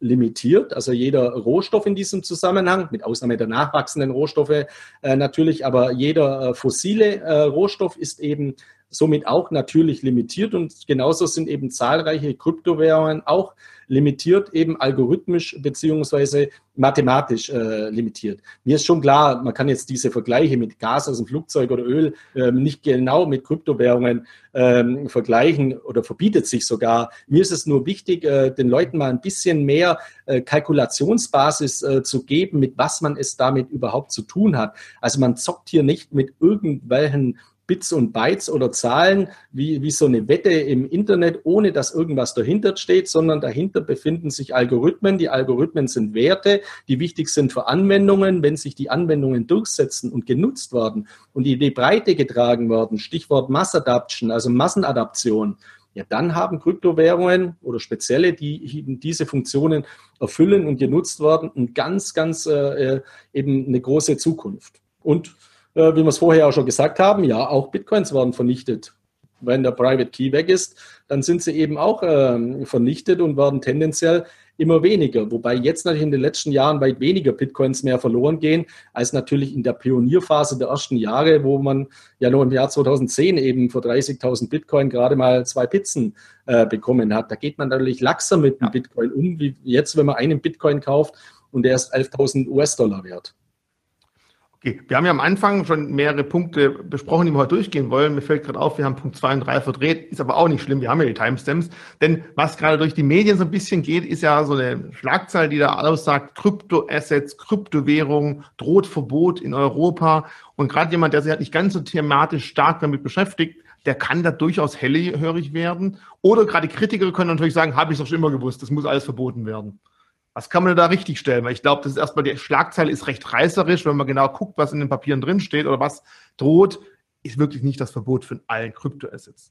limitiert, also jeder Rohstoff in diesem Zusammenhang, mit Ausnahme der nachwachsenden Rohstoffe natürlich, aber jeder fossile Rohstoff ist eben somit auch natürlich limitiert und genauso sind eben zahlreiche Kryptowährungen auch limitiert, eben algorithmisch beziehungsweise mathematisch limitiert. Mir ist schon klar, man kann jetzt diese Vergleiche mit Gas aus dem Flugzeug oder Öl nicht genau mit Kryptowährungen vergleichen oder verbietet sich sogar. Mir ist es nur wichtig, den Leuten mal ein bisschen mehr Kalkulationsbasis zu geben, mit was man es damit überhaupt zu tun hat. Also man zockt hier nicht mit irgendwelchen Bits und Bytes oder Zahlen wie so eine Wette im Internet, ohne dass irgendwas dahinter steht, sondern dahinter befinden sich Algorithmen. Die Algorithmen sind Werte, die wichtig sind für Anwendungen. Wenn sich die Anwendungen durchsetzen und genutzt werden und in die Breite getragen werden, Stichwort Mass Adoption, also Massenadaption, ja, dann haben Kryptowährungen oder spezielle, die diese Funktionen erfüllen und genutzt werden, eine ganz, ganz eben eine große Zukunft. Und wie wir es vorher auch schon gesagt haben, ja, auch Bitcoins werden vernichtet. wenn der Private Key weg ist, dann sind sie eben auch vernichtet und werden tendenziell immer weniger. Wobei jetzt natürlich in den letzten Jahren weit weniger Bitcoins mehr verloren gehen, als natürlich in der Pionierphase der ersten Jahre, wo man ja nur im Jahr 2010 eben für 30.000 Bitcoin gerade mal 2 Pizzen bekommen hat. Da geht man natürlich laxer mit dem Bitcoin um, wie jetzt, wenn man einen Bitcoin kauft und der ist $11.000 wert. Okay, wir haben ja am Anfang schon mehrere Punkte besprochen, die wir heute durchgehen wollen. Mir fällt gerade auf, wir haben Punkt 2 und 3 verdreht, ist aber auch nicht schlimm, wir haben ja die Timestamps. Denn was gerade durch die Medien so ein bisschen geht, ist ja so eine Schlagzeile, die da aussagt, Kryptoassets, Kryptowährung, droht Verbot in Europa. Und gerade jemand, der sich halt nicht ganz so thematisch stark damit beschäftigt, der kann da durchaus hellhörig werden. Oder gerade Kritiker können natürlich sagen, habe ich doch schon immer gewusst, das muss alles verboten werden. Was kann man da richtig stellen? Weil ich glaube, das ist erstmal, die Schlagzeile ist recht reißerisch, wenn man genau guckt, was in den Papieren drin steht oder was droht, ist wirklich nicht das Verbot von allen Kryptoassets.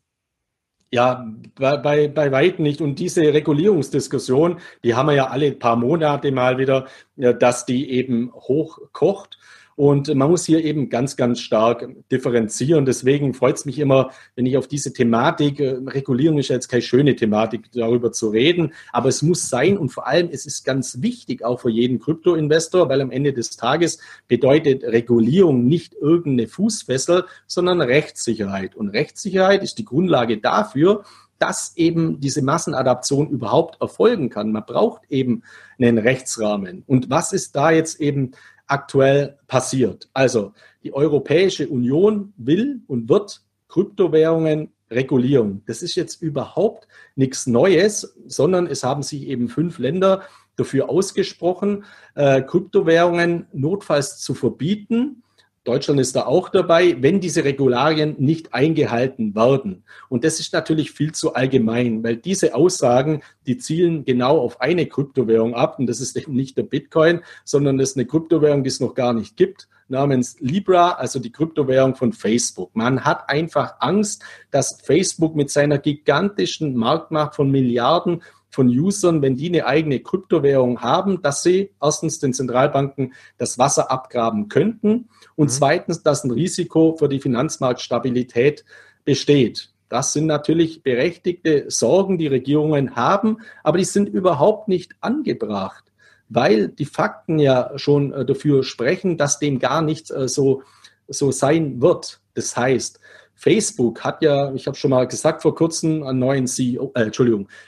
Ja, bei weitem nicht. Und diese Regulierungsdiskussion, die haben wir ja alle paar Monate mal wieder, dass die eben hochkocht. Und man muss hier eben ganz, ganz stark differenzieren. Deswegen freut es mich immer, wenn ich auf diese Thematik, Regulierung ist ja jetzt keine schöne Thematik, darüber zu reden, aber es muss sein und vor allem, es ist ganz wichtig, auch für jeden Kryptoinvestor, weil am Ende des Tages bedeutet Regulierung nicht irgendeine Fußfessel, sondern Rechtssicherheit. Und Rechtssicherheit ist die Grundlage dafür, dass eben diese Massenadaption überhaupt erfolgen kann. Man braucht eben einen Rechtsrahmen. Und was ist da jetzt eben aktuell passiert? Also die Europäische Union will und wird Kryptowährungen regulieren. Das ist jetzt überhaupt nichts Neues, sondern es haben sich eben 5 Länder dafür ausgesprochen, Kryptowährungen notfalls zu verbieten. Deutschland ist da auch dabei, wenn diese Regularien nicht eingehalten werden. Und das ist natürlich viel zu allgemein, weil diese Aussagen, die zielen genau auf eine Kryptowährung ab. Und das ist eben nicht der Bitcoin, sondern das ist eine Kryptowährung, die es noch gar nicht gibt, namens Libra, also die Kryptowährung von Facebook. Man hat einfach Angst, dass Facebook mit seiner gigantischen Marktmacht von Milliarden von Usern, wenn die eine eigene Kryptowährung haben, dass sie erstens den Zentralbanken das Wasser abgraben könnten und zweitens, dass ein Risiko für die Finanzmarktstabilität besteht. Das sind natürlich berechtigte Sorgen, die Regierungen haben, aber die sind überhaupt nicht angebracht, weil die Fakten ja schon dafür sprechen, dass dem gar nicht so sein wird. Das heißt, Facebook hat ja, ich habe schon mal gesagt vor kurzem, einen neuen CEO,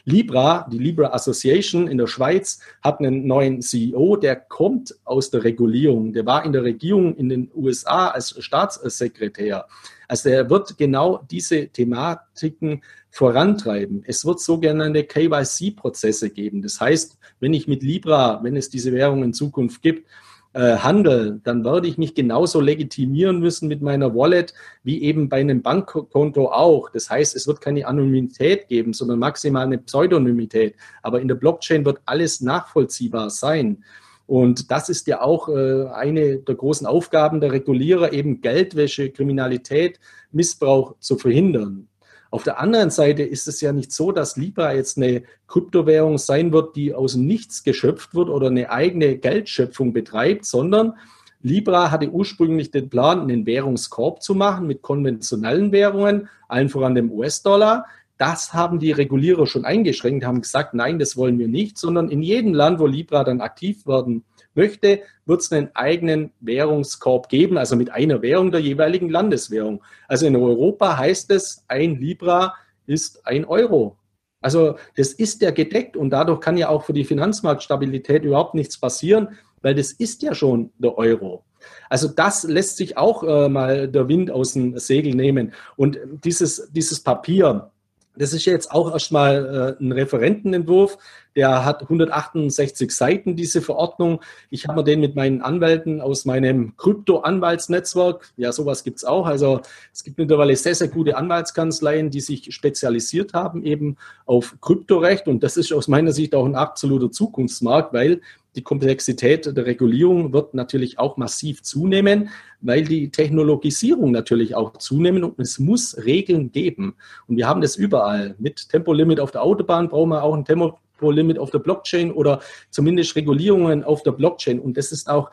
Libra, die Libra Association in der Schweiz hat einen neuen CEO, der kommt aus der Regulierung, der war in der Regierung in den USA als Staatssekretär. Also er wird genau diese Thematiken vorantreiben. Es wird sogenannte KYC-Prozesse geben. Das heißt, wenn ich mit Libra, wenn es diese Währung in Zukunft gibt, handel, dann werde ich mich genauso legitimieren müssen mit meiner Wallet wie eben bei einem Bankkonto auch. Das heißt, es wird keine Anonymität geben, sondern maximal eine Pseudonymität. Aber in der Blockchain wird alles nachvollziehbar sein. Und das ist ja auch eine der großen Aufgaben der Regulierer, eben Geldwäsche, Kriminalität, Missbrauch zu verhindern. Auf der anderen Seite ist es ja nicht so, dass Libra jetzt eine Kryptowährung sein wird, die aus nichts geschöpft wird oder eine eigene Geldschöpfung betreibt, sondern Libra hatte ursprünglich den Plan, einen Währungskorb zu machen mit konventionellen Währungen, allen voran dem US-Dollar. Das haben die Regulierer schon eingeschränkt, haben gesagt, nein, das wollen wir nicht, sondern in jedem Land, wo Libra dann aktiv werden möchte, wird es einen eigenen Währungskorb geben, also mit einer Währung der jeweiligen Landeswährung. Also in Europa heißt es, ein Libra ist ein Euro. Also das ist ja gedeckt und dadurch kann ja auch für die Finanzmarktstabilität überhaupt nichts passieren, weil das ist ja schon der Euro. Also das lässt sich auch mal der Wind aus dem Segel nehmen. Und dieses Papier, das ist jetzt auch erstmal ein Referentenentwurf, der hat 168 Seiten, diese Verordnung. Ich habe mir den mit meinen Anwälten aus meinem Krypto-Anwaltsnetzwerk, ja sowas gibt es auch, also es gibt mittlerweile sehr, sehr gute Anwaltskanzleien, die sich spezialisiert haben eben auf Kryptorecht und das ist aus meiner Sicht auch ein absoluter Zukunftsmarkt, weil die Komplexität der Regulierung wird natürlich auch massiv zunehmen, weil die Technologisierung natürlich auch zunehmen und es muss Regeln geben. Und wir haben das überall. Mit Tempolimit auf der Autobahn brauchen wir auch ein Tempolimit auf der Blockchain oder zumindest Regulierungen auf der Blockchain. Und das ist auch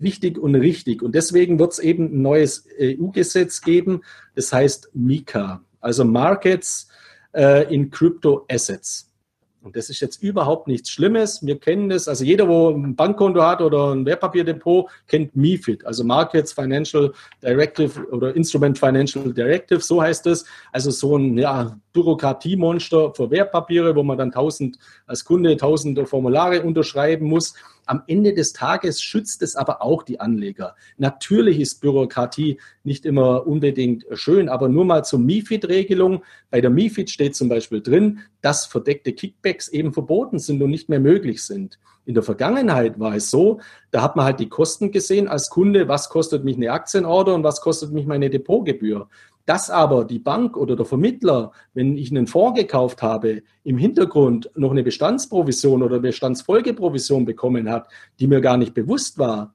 wichtig und richtig. Und deswegen wird es eben ein neues EU-Gesetz geben, das heißt MiCA. also Markets in Crypto Assets. Und das ist jetzt überhaupt nichts Schlimmes. Wir kennen das, also jeder, wo ein Bankkonto hat oder ein Wertpapierdepot, kennt MIFID, also Markets Financial Directive oder Instrument Financial Directive, so heißt es. Also so ein Bürokratiemonster für Wertpapiere, wo man dann als Kunde tausende Formulare unterschreiben muss. Am Ende des Tages schützt es aber auch die Anleger. Natürlich ist Bürokratie nicht immer unbedingt schön, aber nur mal zur MiFID-Regelung. Bei der MiFID steht zum Beispiel drin, dass verdeckte Kickbacks eben verboten sind und nicht mehr möglich sind. In der Vergangenheit war es so, da hat man halt die Kosten gesehen als Kunde, was kostet mich eine Aktienorder und was kostet mich meine Depotgebühr. Dass aber die Bank oder der Vermittler, wenn ich einen Fonds gekauft habe, im Hintergrund noch eine Bestandsprovision oder Bestandsfolgeprovision bekommen hat, die mir gar nicht bewusst war,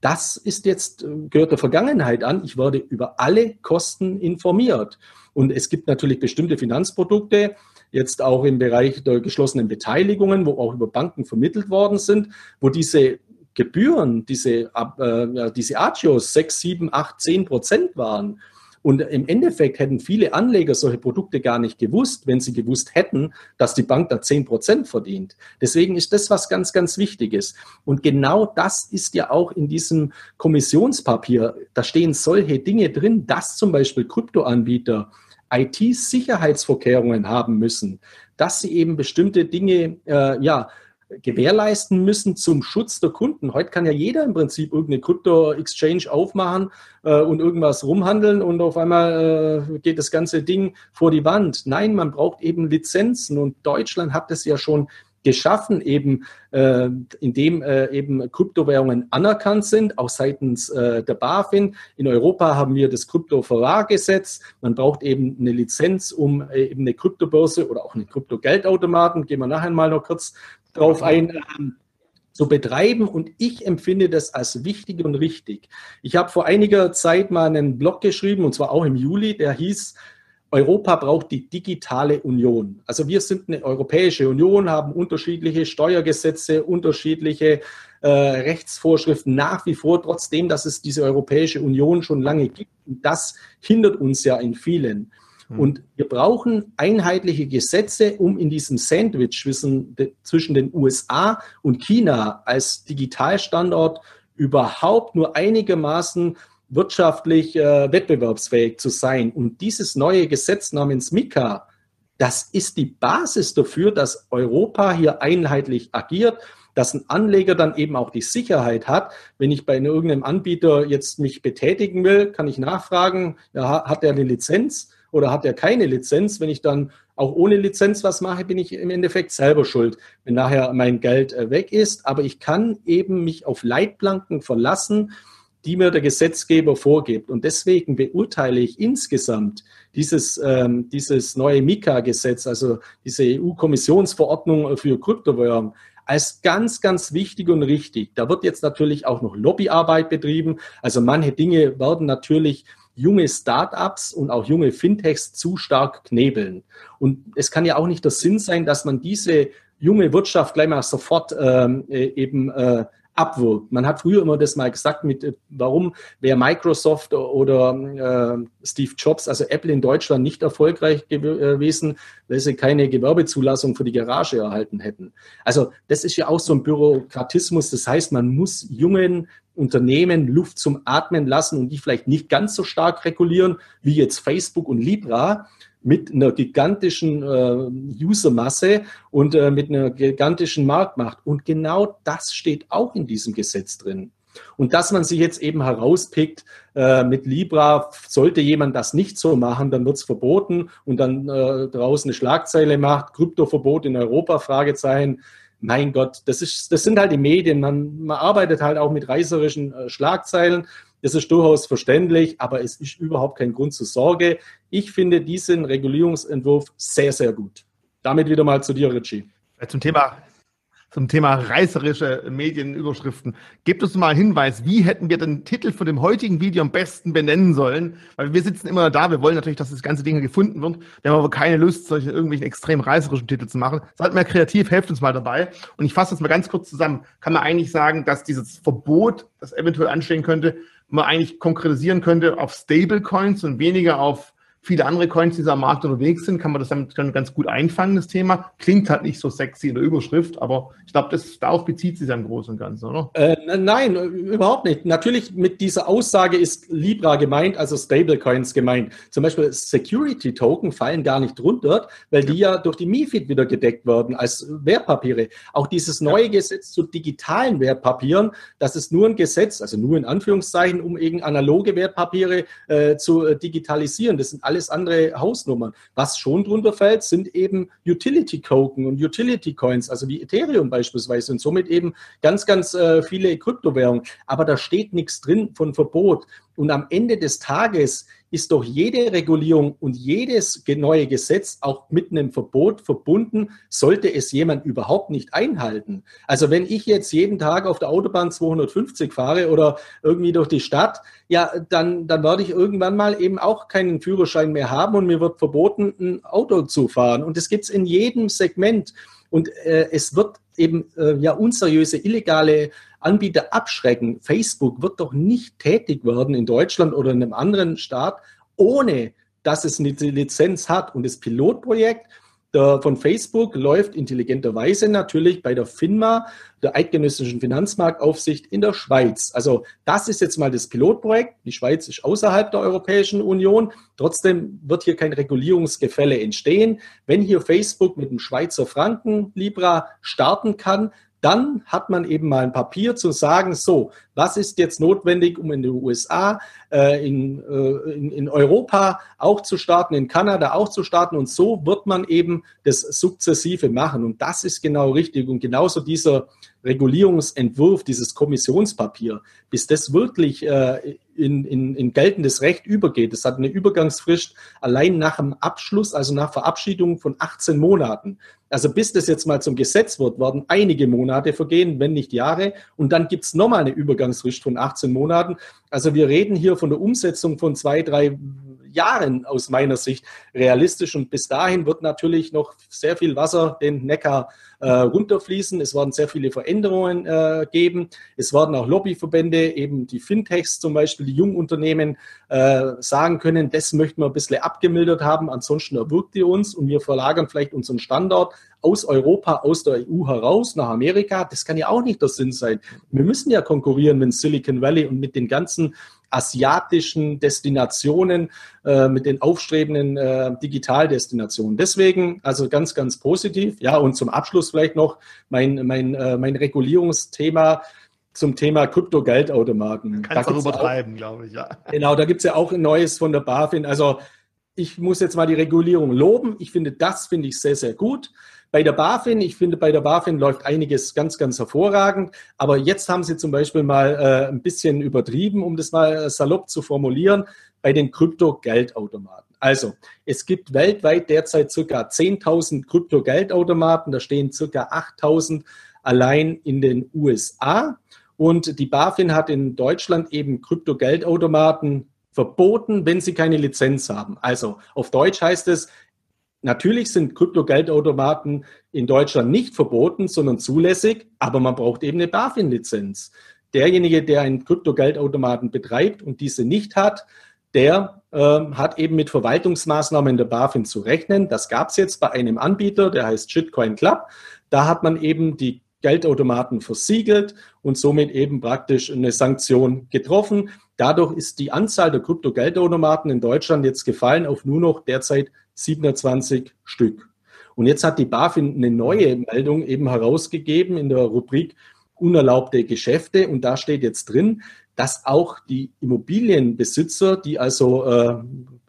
das ist jetzt, gehört der Vergangenheit an. Ich werde über alle Kosten informiert. Und es gibt natürlich bestimmte Finanzprodukte, jetzt auch im Bereich der geschlossenen Beteiligungen, wo auch über Banken vermittelt worden sind, wo diese Gebühren, diese Agios 6, 7, 8, 10% waren. Und im Endeffekt hätten viele Anleger solche Produkte gar nicht gewusst, wenn sie gewusst hätten, dass die Bank da 10% verdient. Deswegen ist das was ganz, ganz Wichtiges. Und genau das ist ja auch in diesem Kommissionspapier. Da stehen solche Dinge drin, dass zum Beispiel Kryptoanbieter IT-Sicherheitsvorkehrungen haben müssen, dass sie eben bestimmte Dinge, gewährleisten müssen zum Schutz der Kunden. Heute kann ja jeder im Prinzip irgendeine Krypto-Exchange aufmachen und irgendwas rumhandeln und auf einmal geht das ganze Ding vor die Wand. Nein, man braucht eben Lizenzen und Deutschland hat das ja schon geschaffen, eben indem eben Kryptowährungen anerkannt sind, auch seitens der BaFin. In Europa haben wir das Kryptoverwahrgesetz. Man braucht eben eine Lizenz, um eben eine Kryptobörse oder auch einen Kryptogeldautomaten, gehen wir nachher mal noch kurz drauf ein, zu betreiben. Und ich empfinde das als wichtig und richtig. Ich habe vor einiger Zeit mal einen Blog geschrieben, und zwar auch im Juli, der hieß, Europa braucht die digitale Union. Also wir sind eine Europäische Union, haben unterschiedliche Steuergesetze, unterschiedliche Rechtsvorschriften nach wie vor, trotzdem, dass es diese Europäische Union schon lange gibt. Und das hindert uns ja in vielen. Und wir brauchen einheitliche Gesetze, um in diesem Sandwich zwischen den USA und China als Digitalstandort überhaupt nur einigermaßen wirtschaftlich wettbewerbsfähig zu sein. Und dieses neue Gesetz namens MiCA, das ist die Basis dafür, dass Europa hier einheitlich agiert, dass ein Anleger dann eben auch die Sicherheit hat, wenn ich bei irgendeinem Anbieter jetzt mich betätigen will, kann ich nachfragen, ja, hat er eine Lizenz? Oder hat er keine Lizenz? Wenn ich dann auch ohne Lizenz was mache, bin ich im Endeffekt selber schuld, wenn nachher mein Geld weg ist. Aber ich kann eben mich auf Leitplanken verlassen, die mir der Gesetzgeber vorgibt. Und deswegen beurteile ich insgesamt dieses neue MiCA-Gesetz, also diese EU-Kommissionsverordnung für Kryptowährungen, als ganz, ganz wichtig und richtig. Da wird jetzt natürlich auch noch Lobbyarbeit betrieben. Also manche Dinge werden natürlich junge Startups und auch junge Fintechs zu stark knebeln. Und es kann ja auch nicht der Sinn sein, dass man diese junge Wirtschaft gleich mal sofort abwirkt. Man hat früher immer das mal gesagt, warum wäre Microsoft oder Steve Jobs, also Apple in Deutschland, nicht erfolgreich gewesen, weil sie keine Gewerbezulassung für die Garage erhalten hätten. Also das ist ja auch so ein Bürokratismus. Das heißt, man muss jungen Unternehmen Luft zum Atmen lassen und die vielleicht nicht ganz so stark regulieren wie jetzt Facebook und Libra mit einer gigantischen Usermasse und mit einer gigantischen Marktmacht. Und genau das steht auch in diesem Gesetz drin. Und dass man sich jetzt eben herauspickt, mit Libra, sollte jemand das nicht so machen, dann wird es verboten und dann draußen eine Schlagzeile macht, Kryptoverbot in Europa, Fragezeichen. Mein Gott, das sind halt die Medien. Man arbeitet halt auch mit reißerischen Schlagzeilen. Das ist durchaus verständlich, aber es ist überhaupt kein Grund zur Sorge. Ich finde diesen Regulierungsentwurf sehr, sehr gut. Damit wieder mal zu dir, Ritchie. Zum Thema reißerische Medienüberschriften. Gebt uns mal einen Hinweis, wie hätten wir den Titel von dem heutigen Video am besten benennen sollen? Weil wir sitzen immer da, wir wollen natürlich, dass das ganze Ding gefunden wird. Wir haben aber keine Lust, solche irgendwelchen extrem reißerischen Titel zu machen. Seid mal kreativ, helft uns mal dabei. Und ich fasse das mal ganz kurz zusammen. Kann man eigentlich sagen, dass dieses Verbot, das eventuell anstehen könnte, man eigentlich konkretisieren könnte auf Stablecoins und weniger auf viele andere Coins, die am Markt unterwegs sind, kann man das damit ganz gut einfangen, das Thema. Klingt halt nicht so sexy in der Überschrift, aber ich glaube, darauf bezieht sich im Großen und Ganzen, oder? Nein, überhaupt nicht. Natürlich, mit dieser Aussage ist Libra gemeint, also Stablecoins gemeint. Zum Beispiel Security-Token fallen gar nicht drunter, weil die ja durch die MIFID wieder gedeckt werden als Wertpapiere. Auch dieses neue Gesetz zu digitalen Wertpapieren, das ist nur ein Gesetz, also nur in Anführungszeichen, um eben analoge Wertpapiere zu digitalisieren. Das sind alles andere Hausnummern. Was schon drunter fällt, sind eben Utility-Token und Utility-Coins, also wie Ethereum beispielsweise und somit eben ganz, ganz viele Kryptowährungen. Aber da steht nichts drin von Verbot. Und am Ende des Tages ist doch jede Regulierung und jedes neue Gesetz auch mit einem Verbot verbunden, sollte es jemand überhaupt nicht einhalten. Also wenn ich jetzt jeden Tag auf der Autobahn 250 fahre oder irgendwie durch die Stadt, ja, dann werde ich irgendwann mal eben auch keinen Führerschein mehr haben und mir wird verboten, ein Auto zu fahren. Und das gibt es in jedem Segment. Und es wird eben unseriöse, illegale Anbieter abschrecken. Facebook wird doch nicht tätig werden in Deutschland oder in einem anderen Staat, ohne dass es eine Lizenz hat. Und das Pilotprojekt von Facebook läuft intelligenterweise natürlich bei der FINMA, der Eidgenössischen Finanzmarktaufsicht in der Schweiz. Also das ist jetzt mal das Pilotprojekt. Die Schweiz ist außerhalb der Europäischen Union. Trotzdem wird hier kein Regulierungsgefälle entstehen. Wenn hier Facebook mit dem Schweizer Franken Libra starten kann, dann hat man eben mal ein Papier zu sagen, so, was ist jetzt notwendig, um in den USA, in Europa auch zu starten, in Kanada auch zu starten. Und so wird man eben das sukzessive machen. Und das ist genau richtig. Und genauso dieser Regulierungsentwurf, dieses Kommissionspapier, bis das wirklich in geltendes Recht übergeht. Das hat eine Übergangsfrist allein nach dem Abschluss, also nach Verabschiedung von 18 Monaten. Also bis das jetzt mal zum Gesetz wird, werden einige Monate vergehen, wenn nicht Jahre. Und dann gibt es nochmal eine Übergangsfrist von 18 Monaten. Also wir reden hier von der Umsetzung von 2-3 Jahren aus meiner Sicht realistisch. Und bis dahin wird natürlich noch sehr viel Wasser den Neckar runterfließen. Es werden sehr viele Veränderungen geben. Es werden auch Lobbyverbände, eben die Fintechs zum Beispiel, die Jungunternehmen sagen können, das möchten wir ein bisschen abgemildert haben. Ansonsten erwürgt ihr uns und wir verlagern vielleicht unseren Standort aus Europa, aus der EU heraus nach Amerika. Das kann ja auch nicht der Sinn sein. Wir müssen ja konkurrieren mit Silicon Valley und mit den ganzen asiatischen Destinationen, mit den aufstrebenden Digitaldestinationen. Deswegen also ganz, ganz positiv. Ja, und zum Abschluss vielleicht noch mein Regulierungsthema zum Thema Krypto-Geldautomaten. Kannst du übertreiben, glaube ich, ja. Genau, da gibt es ja auch ein Neues von der BaFin. Also ich muss jetzt mal die Regulierung loben. Ich finde, das finde ich sehr, sehr gut. Bei der BaFin läuft einiges ganz, ganz hervorragend. Aber jetzt haben sie zum Beispiel mal ein bisschen übertrieben, um das mal salopp zu formulieren, bei den Krypto-Geldautomaten. Also, es gibt weltweit derzeit ca. 10.000 Krypto-Geldautomaten. Da stehen ca. 8.000 allein in den USA. Und die BaFin hat in Deutschland eben Krypto-Geldautomaten verboten, wenn sie keine Lizenz haben. Also, auf Deutsch heißt es, natürlich sind Kryptogeldautomaten in Deutschland nicht verboten, sondern zulässig, aber man braucht eben eine BaFin-Lizenz. Derjenige, der einen Kryptogeldautomaten betreibt und diese nicht hat, der hat eben mit Verwaltungsmaßnahmen der BaFin zu rechnen. Das gab es jetzt bei einem Anbieter, der heißt Shitcoin Club. Da hat man eben die Geldautomaten versiegelt und somit eben praktisch eine Sanktion getroffen. Dadurch ist die Anzahl der Kryptogeldautomaten in Deutschland jetzt gefallen auf nur noch derzeit 27 Stück. Und jetzt hat die BaFin eine neue Meldung eben herausgegeben in der Rubrik unerlaubte Geschäfte. Und da steht jetzt drin, dass auch die Immobilienbesitzer, die also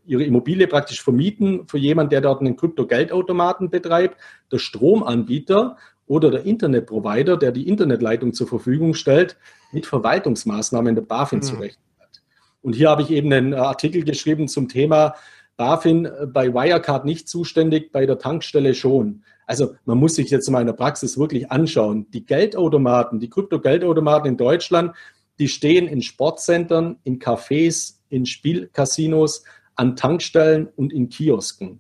ihre Immobilie praktisch vermieten, für jemanden, der dort einen Kryptogeldautomaten betreibt, der Stromanbieter oder der Internetprovider, der die Internetleitung zur Verfügung stellt, mit Verwaltungsmaßnahmen der BaFin zu rechnen hat. Und hier habe ich eben einen Artikel geschrieben zum Thema BaFin bei Wirecard nicht zuständig, bei der Tankstelle schon. Also man muss sich jetzt mal in der Praxis wirklich anschauen. Die Geldautomaten, die Krypto-Geldautomaten in Deutschland, die stehen in Sportzentren, in Cafés, in Spielcasinos, an Tankstellen und in Kiosken.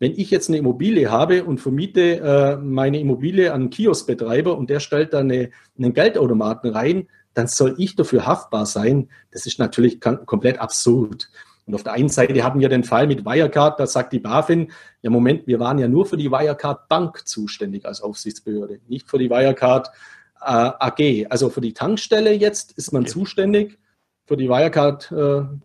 Wenn ich jetzt eine Immobilie habe und vermiete meine Immobilie an einen Kioskbetreiber und der stellt da einen Geldautomaten rein, dann soll ich dafür haftbar sein. Das ist natürlich komplett absurd. Und auf der einen Seite hatten wir den Fall mit Wirecard, da sagt die BaFin, ja Moment, wir waren ja nur für die Wirecard Bank zuständig als Aufsichtsbehörde, nicht für die Wirecard AG. Also für die Tankstelle jetzt ist man zuständig, für die Wirecard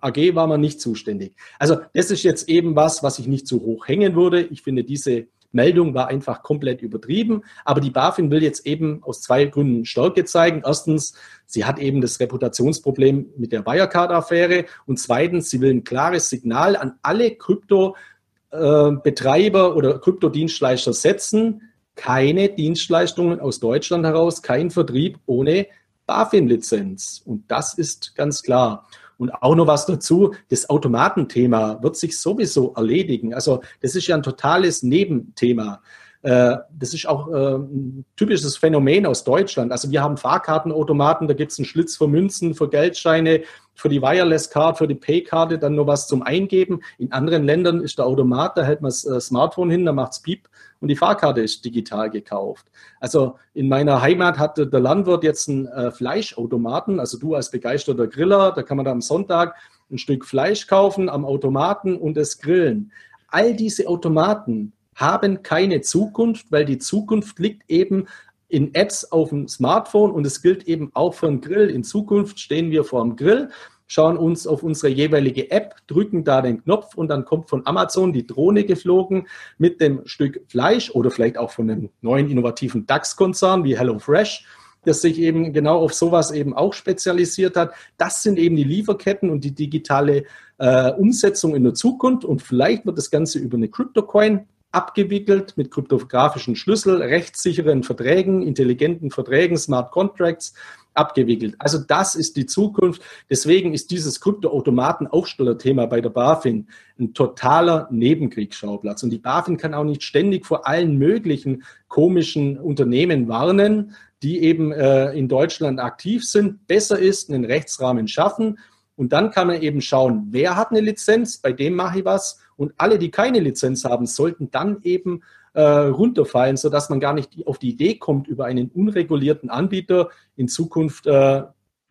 AG war man nicht zuständig. Also das ist jetzt eben was ich nicht zu hoch hängen würde. Ich finde, diese Meldung war einfach komplett übertrieben. Aber die BaFin will jetzt eben aus zwei Gründen Stärke zeigen. Erstens, sie hat eben das Reputationsproblem mit der Wirecard-Affäre. Und zweitens, sie will ein klares Signal an alle Kryptobetreiber oder Kryptodienstleister setzen. Keine Dienstleistungen aus Deutschland heraus, kein Vertrieb ohne BaFin-Lizenz. Und das ist ganz klar. Und auch noch was dazu, das Automatenthema wird sich sowieso erledigen. Also das ist ja ein totales Nebenthema. Das ist auch ein typisches Phänomen aus Deutschland. Also wir haben Fahrkartenautomaten, da gibt es einen Schlitz für Münzen, für Geldscheine, für die Wireless-Card, für die Pay-Karte, dann noch was zum Eingeben. In anderen Ländern ist der Automat, da hält man das Smartphone hin, da macht es Piep und die Fahrkarte ist digital gekauft. Also in meiner Heimat hat der Landwirt jetzt einen Fleischautomaten, also du als begeisterter Griller, da kann man da am Sonntag ein Stück Fleisch kaufen am Automaten und es grillen. All diese Automaten haben keine Zukunft, weil die Zukunft liegt eben in Apps auf dem Smartphone und es gilt eben auch für den Grill. In Zukunft stehen wir vor dem Grill, schauen uns auf unsere jeweilige App, drücken da den Knopf und dann kommt von Amazon die Drohne geflogen mit dem Stück Fleisch oder vielleicht auch von einem neuen innovativen DAX-Konzern wie HelloFresh, das sich eben genau auf sowas eben auch spezialisiert hat. Das sind eben die Lieferketten und die digitale Umsetzung in der Zukunft und vielleicht wird das Ganze über eine Crypto-Coin abgewickelt mit kryptografischen Schlüssel, rechtssicheren Verträgen, intelligenten Verträgen, Smart Contracts abgewickelt. Also das ist die Zukunft. Deswegen ist dieses Kryptoautomaten-Aufsteller-Thema bei der BaFin ein totaler Nebenkriegsschauplatz. Und die BaFin kann auch nicht ständig vor allen möglichen komischen Unternehmen warnen, die eben in Deutschland aktiv sind. Besser ist, einen Rechtsrahmen schaffen. Und dann kann man eben schauen, wer hat eine Lizenz, bei dem mache ich was. Und alle, die keine Lizenz haben, sollten dann eben runterfallen, sodass man gar nicht auf die Idee kommt, über einen unregulierten Anbieter in Zukunft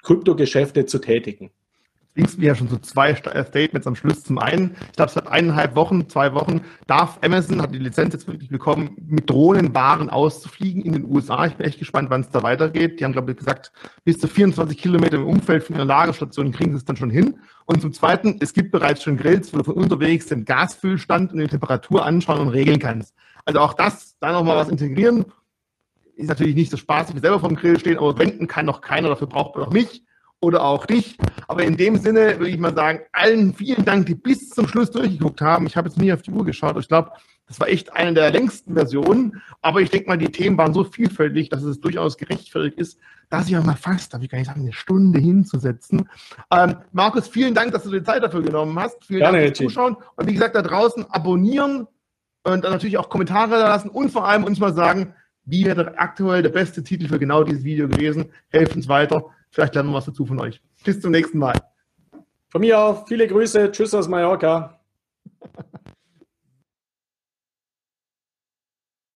Kryptogeschäfte zu tätigen. Links mir ja schon so zwei Statements am Schluss. Zum einen, ich glaube, seit 2 Wochen darf Amazon, hat die Lizenz jetzt wirklich bekommen, mit Drohnenwaren auszufliegen in den USA. Ich bin echt gespannt, wann es da weitergeht. Die haben, glaube ich, gesagt, bis zu 24 Kilometer im Umfeld von einer Lagerstation kriegen sie es dann schon hin. Und zum Zweiten, es gibt bereits schon Grills, wo du von unterwegs den Gasfüllstand und die Temperatur anschauen und regeln kannst. Also auch das, da nochmal was integrieren, ist natürlich nicht so spaßig, wie selber vom Grill stehen, aber wenden kann noch keiner, dafür braucht man auch mich. Oder auch dich. Aber in dem Sinne würde ich mal sagen, allen vielen Dank, die bis zum Schluss durchgeguckt haben. Ich habe jetzt nie auf die Uhr geschaut. Ich glaube, das war echt eine der längsten Versionen. Aber ich denke mal, die Themen waren so vielfältig, dass es darüss gerechtfertigt ist, dass ich auch mal fast, darf ich gar nicht sagen, eine Stunde hinzusetzen. Markus, vielen Dank, dass du dir Zeit dafür genommen hast. Vielen Dank fürs Zuschauen. Und wie gesagt, da draußen abonnieren und dann natürlich auch Kommentare da lassen und vor allem uns mal sagen, wie wäre aktuell der beste Titel für genau dieses Video gewesen. Helft uns weiter. Vielleicht lernen wir was dazu von euch. Bis zum nächsten Mal. Von mir auch viele Grüße. Tschüss aus Mallorca.